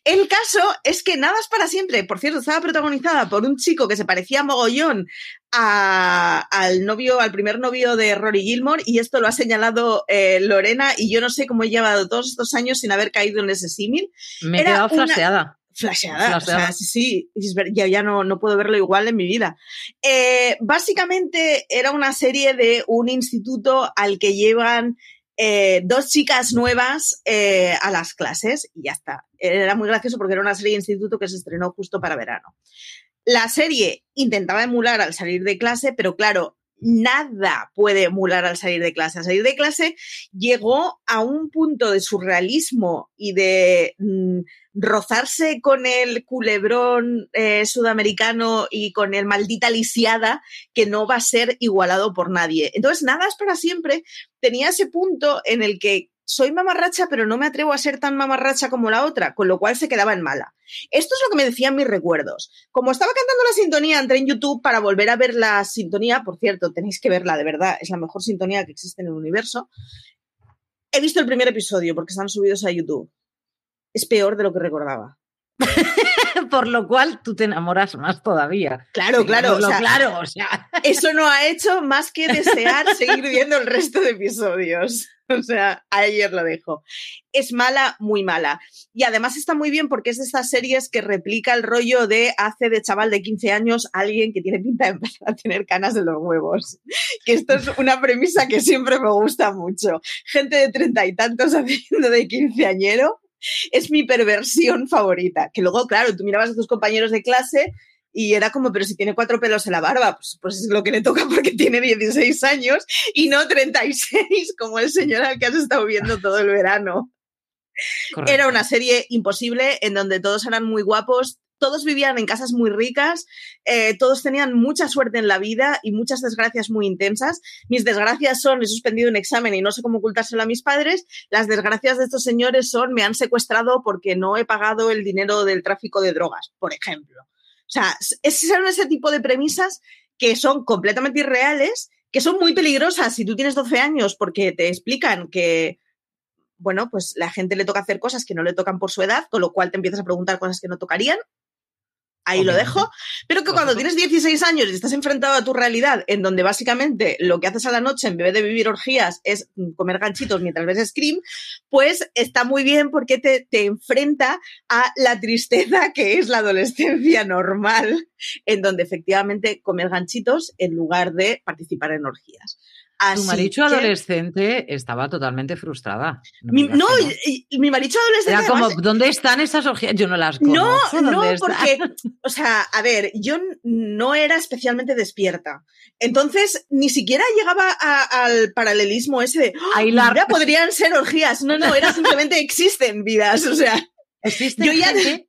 El caso es que Nada es para siempre, por cierto, estaba protagonizada por un chico que se parecía mogollón a, al novio, al primer novio de Rory Gilmore, y esto lo ha señalado eh, Lorena, y yo no sé cómo he llevado todos estos años sin haber caído en ese símil. Me he quedado flasheada. Flasheada, Flasheada, o sea, sí, sí, ya, ya no, no puedo verlo igual en mi vida. Eh, básicamente era una serie de un instituto al que llevan eh, dos chicas nuevas eh, a las clases y ya está. Era muy gracioso porque era una serie de instituto que se estrenó justo para verano. La serie intentaba emular Al salir de clase, pero claro, nada puede emular Al salir de clase. Al salir de clase llegó a un punto de surrealismo y de mmm, rozarse con el culebrón eh, sudamericano y con el maldita lisiada que no va a ser igualado por nadie. Entonces, Nada es para siempre tenía ese punto en el que soy mamarracha, pero no me atrevo a ser tan mamarracha como la otra, con lo cual se quedaba en mala. Esto es lo que me decían mis recuerdos. Como estaba cantando la sintonía, entré en YouTube para volver a ver la sintonía. Por cierto, tenéis que verla, de verdad, es la mejor sintonía que existe en el universo. He visto el primer episodio porque están subidos a YouTube. Es peor de lo que recordaba. Por lo cual tú te enamoras más todavía. Claro, claro. O sea, claro o sea. Eso no ha hecho más que desear seguir viendo el resto de episodios. O sea, ayer lo dejo. Es mala, muy mala. Y además está muy bien porque es de estas series que replica el rollo de hace de chaval de quince años alguien que tiene pinta de empezar a tener canas de los huevos. Que esto es una premisa que siempre me gusta mucho. Gente de treinta y tantos haciendo de quinceañero. Es mi perversión favorita. Que luego, claro, tú mirabas a tus compañeros de clase y era como, pero si tiene cuatro pelos en la barba, pues, pues es lo que le toca porque tiene dieciséis años y no treinta y seis, como el señor al que has estado viendo todo el verano. Correcto. Era una serie imposible en donde todos eran muy guapos, todos vivían en casas muy ricas, eh, todos tenían mucha suerte en la vida y muchas desgracias muy intensas. Mis desgracias son, he suspendido un examen y no sé cómo ocultárselo a mis padres. Las desgracias de estos señores son, me han secuestrado porque no he pagado el dinero del tráfico de drogas, por ejemplo. O sea, son ese tipo de premisas que son completamente irreales, que son muy peligrosas si tú tienes doce años, porque te explican que, bueno, pues la gente le toca hacer cosas que no le tocan por su edad, con lo cual te empiezas a preguntar cosas que no tocarían. Ahí obviamente. Lo dejo, pero que cuando tienes dieciséis años y estás enfrentado a tu realidad, en donde básicamente lo que haces a la noche en vez de vivir orgías es comer ganchitos mientras ves Scream, pues está muy bien porque te, te enfrenta a la tristeza que es la adolescencia normal, en donde efectivamente comer ganchitos en lugar de participar en orgías. Así tu Marichu que... adolescente estaba totalmente frustrada. No, mi, no y, y, mi Marichu adolescente... Era como, además, ¿dónde están esas orgías? Yo no las conozco. No, no, porque... O sea, a ver, yo no era especialmente despierta. Entonces, ni siquiera llegaba a, al paralelismo ese de... Ahora podrían ser orgías. No, no, era simplemente existen vidas. O sea, ¿existen yo ya... Gente?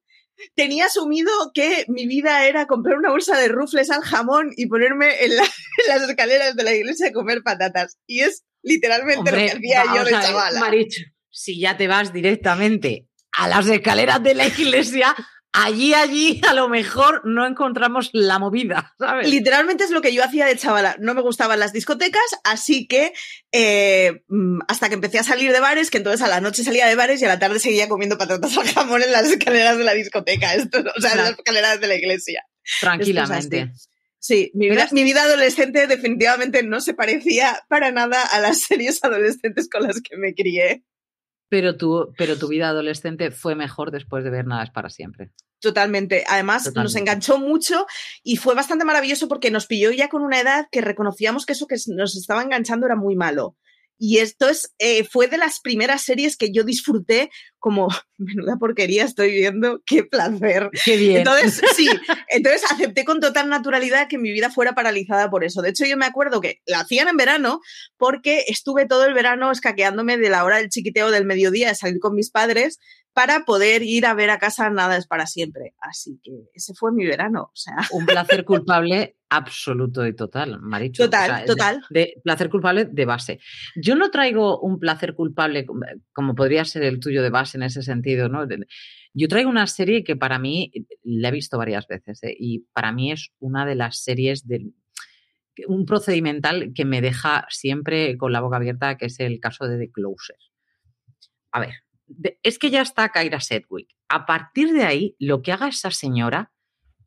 Tenía asumido que mi vida era comprar una bolsa de rufles al jamón y ponerme en, la, en las escaleras de la iglesia a comer patatas. Y es literalmente, hombre, lo que hacía yo de chavala. Marichu, si ya te vas directamente a las escaleras de la iglesia, allí, allí, a lo mejor no encontramos la movida, ¿sabes? Literalmente es lo que yo hacía de chavala. No me gustaban las discotecas, así que eh, hasta que empecé a salir de bares, que entonces a la noche salía de bares y a la tarde seguía comiendo patatas al jamón en las escaleras de la discoteca, esto, o sea, en las escaleras de la iglesia. Tranquilamente. Esto es así. Sí, mi vida, mi vida adolescente definitivamente no se parecía para nada a las series adolescentes con las que me crié. Pero tu, pero tu vida adolescente fue mejor después de ver Nada es para siempre. Totalmente. Además, Totalmente. Nos enganchó mucho y fue bastante maravilloso porque nos pilló ya con una edad que reconocíamos que eso que nos estaba enganchando era muy malo. Y esto es, eh, fue de las primeras series que yo disfruté como, menuda porquería estoy viendo, qué placer. Qué bien. Entonces, sí, entonces acepté con total naturalidad que mi vida fuera paralizada por eso. De hecho, yo me acuerdo que la hacían en verano porque estuve todo el verano escaqueándome de la hora del chiquiteo del mediodía de salir con mis padres para poder ir a ver a casa Nada es para siempre. Así que ese fue mi verano. O sea. Un placer culpable absoluto y total, Marichu. Total, o sea, total. De, de placer culpable de base. Yo no traigo un placer culpable como podría ser el tuyo de base en ese sentido, ¿no? Yo traigo una serie que para mí, la he visto varias veces, ¿eh? Y para mí es una de las series de un procedimental que me deja siempre con la boca abierta, que es el caso de The Closer. A ver, es que ya está Kyra Sedgwick. A partir de ahí, lo que haga esa señora,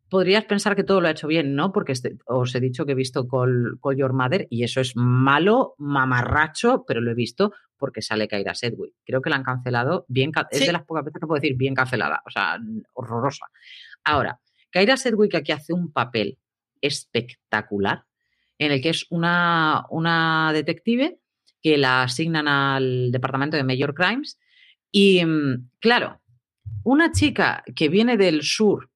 podrías pensar que todo lo ha hecho bien, ¿no? Porque os he dicho que he visto Call, Call Your Mother y eso es malo, mamarracho, pero lo he visto porque sale Kyra Sedgwick. Creo que la han cancelado. Bien, es sí. De las pocas veces que puedo decir bien cancelada, o sea, horrorosa. Ahora, Kyra Sedgwick aquí hace un papel espectacular en el que es una, una detective que la asignan al departamento de Major Crimes. Y claro, una chica que viene del sur,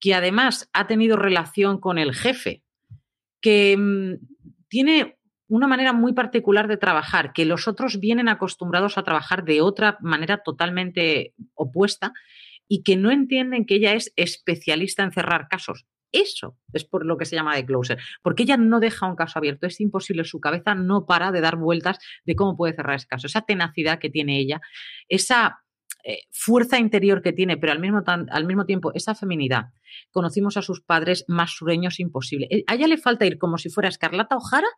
que además ha tenido relación con el jefe, que tiene una manera muy particular de trabajar, que los otros vienen acostumbrados a trabajar de otra manera totalmente opuesta y que no entienden que ella es especialista en cerrar casos. Eso es por lo que se llama The Closer, porque ella no deja un caso abierto, es imposible, su cabeza no para de dar vueltas de cómo puede cerrar ese caso, esa tenacidad que tiene ella, esa eh, fuerza interior que tiene, pero al mismo, tan, al mismo tiempo esa feminidad. Conocimos a sus padres más sureños imposible, a ella le falta ir como si fuera Escarlata O'Hara,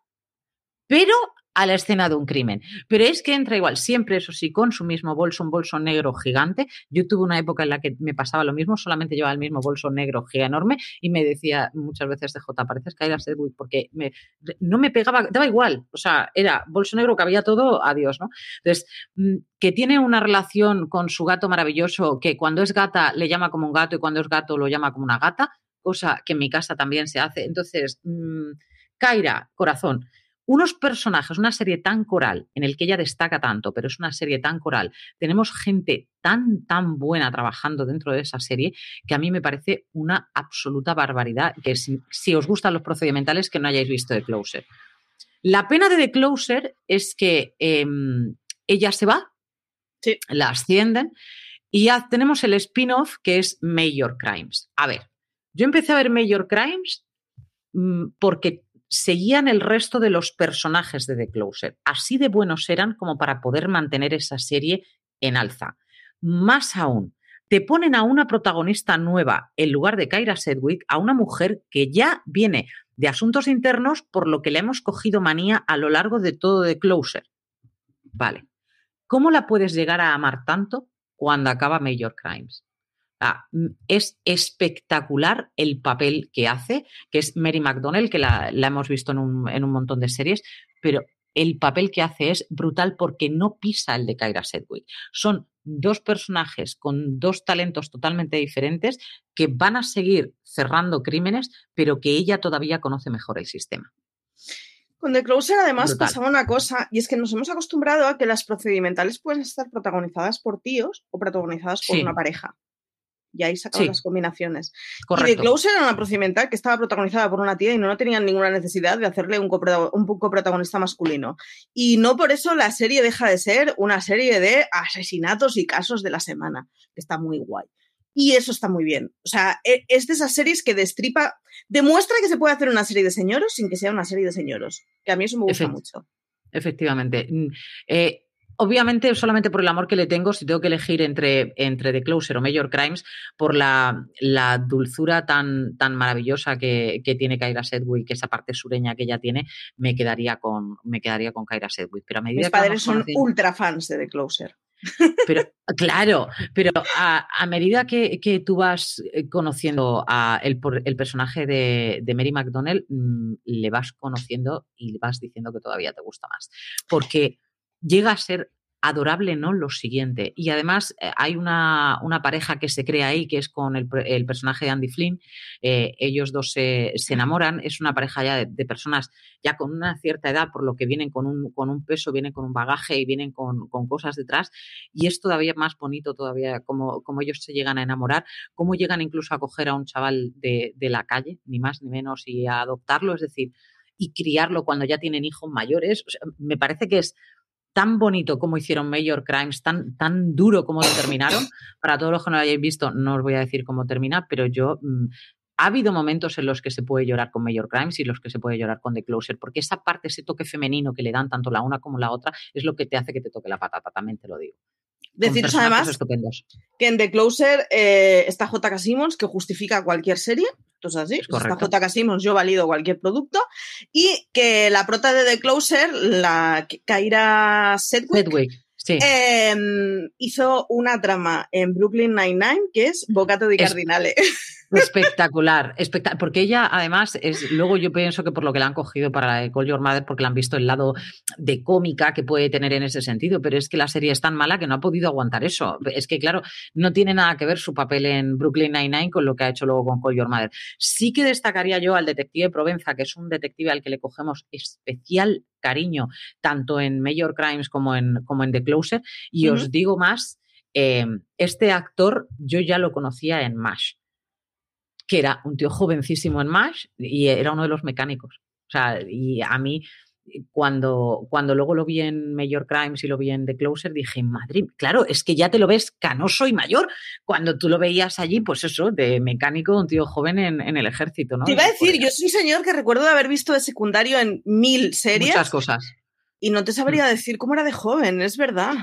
pero a la escena de un crimen. Pero es que entra igual, siempre eso sí, con su mismo bolso, un bolso negro gigante. Yo tuve una época en la que me pasaba lo mismo, solamente llevaba el mismo bolso negro gigante enorme y me decía muchas veces de J, pareces que era Sedgwick, porque me, no me pegaba, daba igual, o sea, era bolso negro, cabía todo, adiós, ¿no? Entonces, que tiene una relación con su gato maravilloso, que cuando es gata le llama como un gato y cuando es gato lo llama como una gata, cosa que en mi casa también se hace. Entonces, mmm, Kyra, corazón, unos personajes, una serie tan coral, en el que ella destaca tanto, pero es una serie tan coral. Tenemos gente tan, tan buena trabajando dentro de esa serie que a mí me parece una absoluta barbaridad, que si, si os gustan los procedimentales, que no hayáis visto The Closer. La pena de The Closer es que eh, ella se va, sí. La ascienden y ya tenemos el spin-off que es Major Crimes. A ver, yo empecé a ver Major Crimes mmm, porque seguían el resto de los personajes de The Closer. Así de buenos eran como para poder mantener esa serie en alza. Más aún, te ponen a una protagonista nueva en lugar de Kyra Sedgwick, a una mujer que ya viene de asuntos internos, por lo que le hemos cogido manía a lo largo de todo The Closer. Vale. ¿Cómo la puedes llegar a amar tanto cuando acaba Major Crimes? Ah, es espectacular el papel que hace, que es Mary McDonnell, que la, la hemos visto en un, en un montón de series, pero el papel que hace es brutal porque no pisa el de Kyra Sedgwick. Son dos personajes con dos talentos totalmente diferentes que van a seguir cerrando crímenes, pero que ella todavía conoce mejor el sistema. Con The Closer, además, brutal. Pasaba una cosa, y es que nos hemos acostumbrado a que las procedimentales pueden estar protagonizadas por tíos o protagonizadas por sí. una pareja. Y ahí sacaban sí. las combinaciones. Correcto. Y The Closer era una procedimental que estaba protagonizada por una tía y no, no tenían ninguna necesidad de hacerle un coprotagonista masculino. Y no por eso la serie deja de ser una serie de asesinatos y casos de la semana, que está muy guay. Y eso está muy bien. O sea, es de esas series que destripa, demuestra que se puede hacer una serie de señoros sin que sea una serie de señoros. Que a mí eso me gusta Efect- mucho. Efectivamente. Eh... Obviamente, solamente por el amor que le tengo, si tengo que elegir entre, entre The Closer o Major Crimes, por la, la dulzura tan, tan maravillosa que, que tiene Kyra Sedgwick, que esa parte sureña que ella tiene, me quedaría con, me quedaría con Kyra Sedgwick. Pero a medida Mis padres que son conociendo... ultra fans de The Closer. Pero, claro, pero a, a medida que, que tú vas conociendo a el, el personaje de, de Mary McDonnell, le vas conociendo y le vas diciendo que todavía te gusta más. Porque... llega a ser adorable, ¿no? Lo siguiente. Y además hay una, una pareja que se crea ahí, que es con el, el personaje de Andy Flynn. Eh, ellos dos se, se enamoran. Es una pareja ya de, de personas ya con una cierta edad, por lo que vienen con un, con un peso, vienen con un bagaje y vienen con, con cosas detrás. Y es todavía más bonito todavía cómo como ellos se llegan a enamorar, cómo llegan incluso a coger a un chaval de, de la calle, ni más ni menos, y a adoptarlo, es decir, y criarlo cuando ya tienen hijos mayores. O sea, me parece que es tan bonito como hicieron Major Crimes, tan, tan duro como lo terminaron. Para todos los que no lo hayáis visto, no os voy a decir cómo termina, pero yo... Mmm, ha habido momentos en los que se puede llorar con Major Crimes y los que se puede llorar con The Closer, porque esa parte, ese toque femenino que le dan tanto la una como la otra, es lo que te hace que te toque la patata, también te lo digo. Deciros además que en The Closer eh, está J K. Simmons, que justifica cualquier serie. Entonces, así, es pues está J K. Simmons, yo valido cualquier producto. Y que la prota de The Closer, la Kyra Sedgwick, Sedgwick sí. eh, hizo una trama en Brooklyn Nine-Nine que es Bocato di Cardinale. Espectacular, espectacular, porque ella además es, luego yo pienso que por lo que la han cogido para la de Call Your Mother, porque la han visto el lado de cómica que puede tener en ese sentido, pero es que la serie es tan mala que no ha podido aguantar eso. Es que claro, no tiene nada que ver su papel en Brooklyn Nine-Nine con lo que ha hecho luego con Call Your Mother. Sí que destacaría yo al detective Provenza, que es un detective al que le cogemos especial cariño, tanto en Major Crimes como en, como en The Closer, y uh-huh. os digo más, eh, este actor yo ya lo conocía en Mash, que era un tío jovencísimo en Mash y era uno de los mecánicos. O sea, y a mí, cuando, cuando luego lo vi en Major Crimes y lo vi en The Closer, dije, madre, claro, es que ya te lo ves canoso y mayor. Cuando tú lo veías allí, pues eso, de mecánico, un tío joven en, en el ejército, ¿no? Te iba a decir, yo soy un señor que recuerdo de haber visto de secundario en mil series. Muchas cosas. Y no te sabría decir cómo era de joven, es verdad.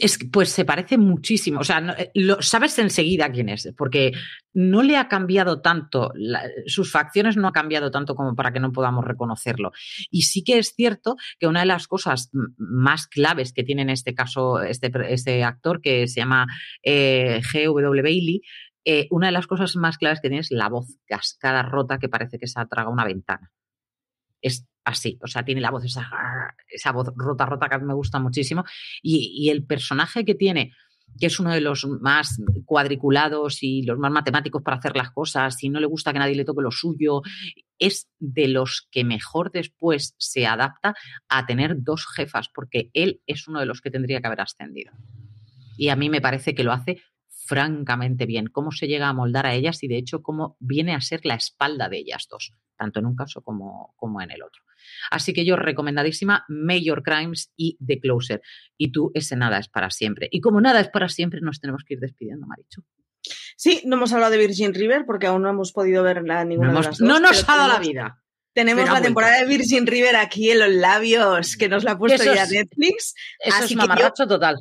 Es, pues se parece muchísimo, o sea, no, lo, sabes enseguida quién es, porque no le ha cambiado tanto, la, sus facciones no han cambiado tanto como para que no podamos reconocerlo. Y sí que es cierto que una de las cosas m- más claves que tiene en este caso este, este actor, que se llama eh, G W Bailey, eh, una de las cosas más claves que tiene es la voz cascada, rota, que parece que se ha tragado una ventana. Es así, o sea, tiene la voz, esa, esa voz rota, rota que a mí me gusta muchísimo. Y, y el personaje que tiene, que es uno de los más cuadriculados y los más matemáticos para hacer las cosas, y no le gusta que nadie le toque lo suyo, es de los que mejor después se adapta a tener dos jefas, porque él es uno de los que tendría que haber ascendido. Y a mí me parece que lo hace francamente bien, cómo se llega a moldar a ellas y, de hecho, cómo viene a ser la espalda de ellas dos, tanto en un caso como, como en el otro. Así que yo, recomendadísima, Major Crimes y The Closer. Y tú, ese nada es para siempre. Y como nada es para siempre, nos tenemos que ir despidiendo, Marichu. Sí, no hemos hablado de Virgin River porque aún no hemos podido verla ninguna no de las hemos, dos. No nos ha dado la vida. Tenemos la temporada de Virgin River aquí en los labios, que nos la ha puesto ya Netflix. Eso es mamarracho total.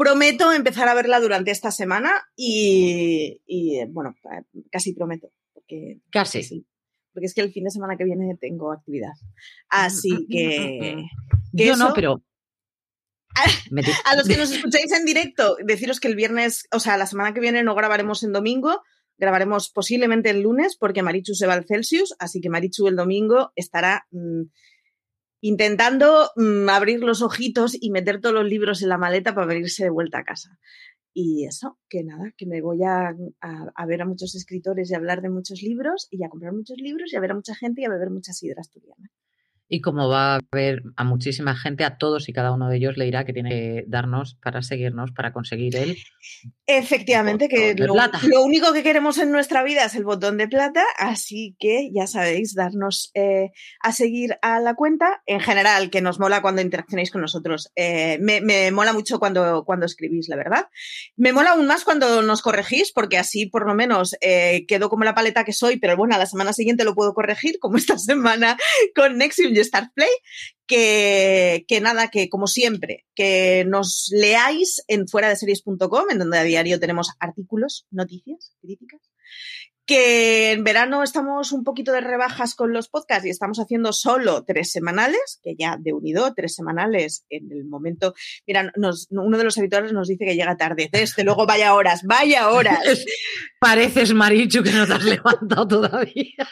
Prometo empezar a verla durante esta semana y, y bueno, casi prometo. Porque, casi. Sí, porque es que el fin de semana que viene tengo actividad. Así que... que Yo eso, no, pero... A, a los que nos escucháis en directo, deciros que el viernes, o sea, la semana que viene no grabaremos en domingo, grabaremos posiblemente el lunes porque Marichu se va al Celsius, así que Marichu el domingo estará... Mmm, intentando mmm, abrir los ojitos y meter todos los libros en la maleta para venirse de vuelta a casa. Y eso, que nada, que me voy a, a, a ver a muchos escritores y a hablar de muchos libros y a comprar muchos libros y a ver a mucha gente y a beber mucha sidra asturiana. Y como va a ver a muchísima gente, a todos y cada uno de ellos le dirá que tiene que darnos para seguirnos, para conseguir el... Efectivamente, que lo, lo único que queremos en nuestra vida es el botón de plata, así que ya sabéis, darnos eh, a seguir a la cuenta. En general, que nos mola cuando interaccionáis con nosotros. Eh, me, me mola mucho cuando, cuando escribís, la verdad. Me mola aún más cuando nos corregís, porque así por lo menos eh, quedo como la paleta que soy, pero bueno, a la semana siguiente lo puedo corregir, como esta semana con Nxivm StarzPlay, que, que nada, que como siempre, que nos leáis en fuera de series punto com, en donde a diario tenemos artículos, noticias, críticas, que en verano estamos un poquito de rebajas con los podcasts y estamos haciendo solo tres semanales, que ya de unido, tres semanales en el momento. Mira, nos, uno de los habituales nos dice que llega tarde, desde luego vaya horas, vaya horas. Pareces, Marichu, que no te has levantado todavía.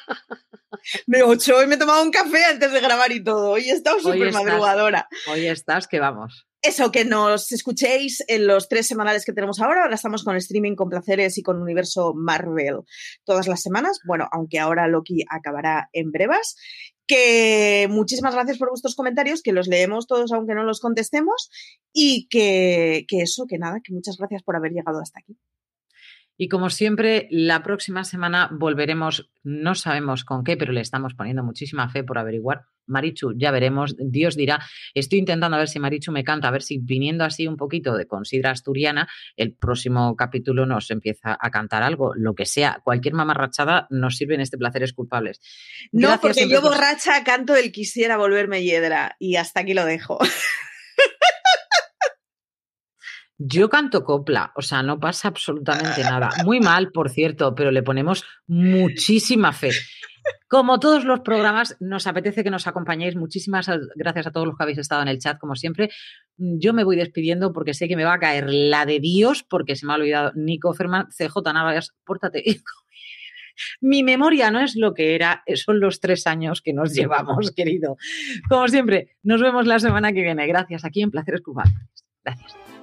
Me ocho, hoy me he tomado un café antes de grabar y todo. Hoy he estado súper madrugadora. Hoy estás, que vamos. Eso, que nos escuchéis en los tres semanales que tenemos ahora. Ahora estamos con streaming, con placeres y con universo Marvel todas las semanas. Bueno, aunque ahora Loki acabará en brevas. Que muchísimas gracias por vuestros comentarios, que los leemos todos aunque no los contestemos. Y que, que eso, que nada, que muchas gracias por haber llegado hasta aquí. Y como siempre, la próxima semana volveremos, no sabemos con qué, pero le estamos poniendo muchísima fe por averiguar. Marichu, ya veremos, Dios dirá. Estoy intentando a ver si Marichu me canta, a ver si viniendo así un poquito de considra asturiana, el próximo capítulo nos empieza a cantar algo, lo que sea. Cualquier mamarrachada nos sirve en este Placeres Culpables. No, gracias, porque yo borracha canto el Quisiera volverme hiedra y hasta aquí lo dejo. Yo canto copla, o sea, no pasa absolutamente nada. Muy mal, por cierto, pero le ponemos muchísima fe. Como todos los programas, nos apetece que nos acompañéis. Muchísimas gracias a todos los que habéis estado en el chat, como siempre. Yo me voy despidiendo porque sé que me va a caer la de Dios, porque se me ha olvidado Nick Offerman, C J Navas, pórtate. Mi memoria no es lo que era, son los tres años que nos llevamos, querido. Como siempre, nos vemos la semana que viene. Gracias, aquí en Placeres Culpables. Gracias.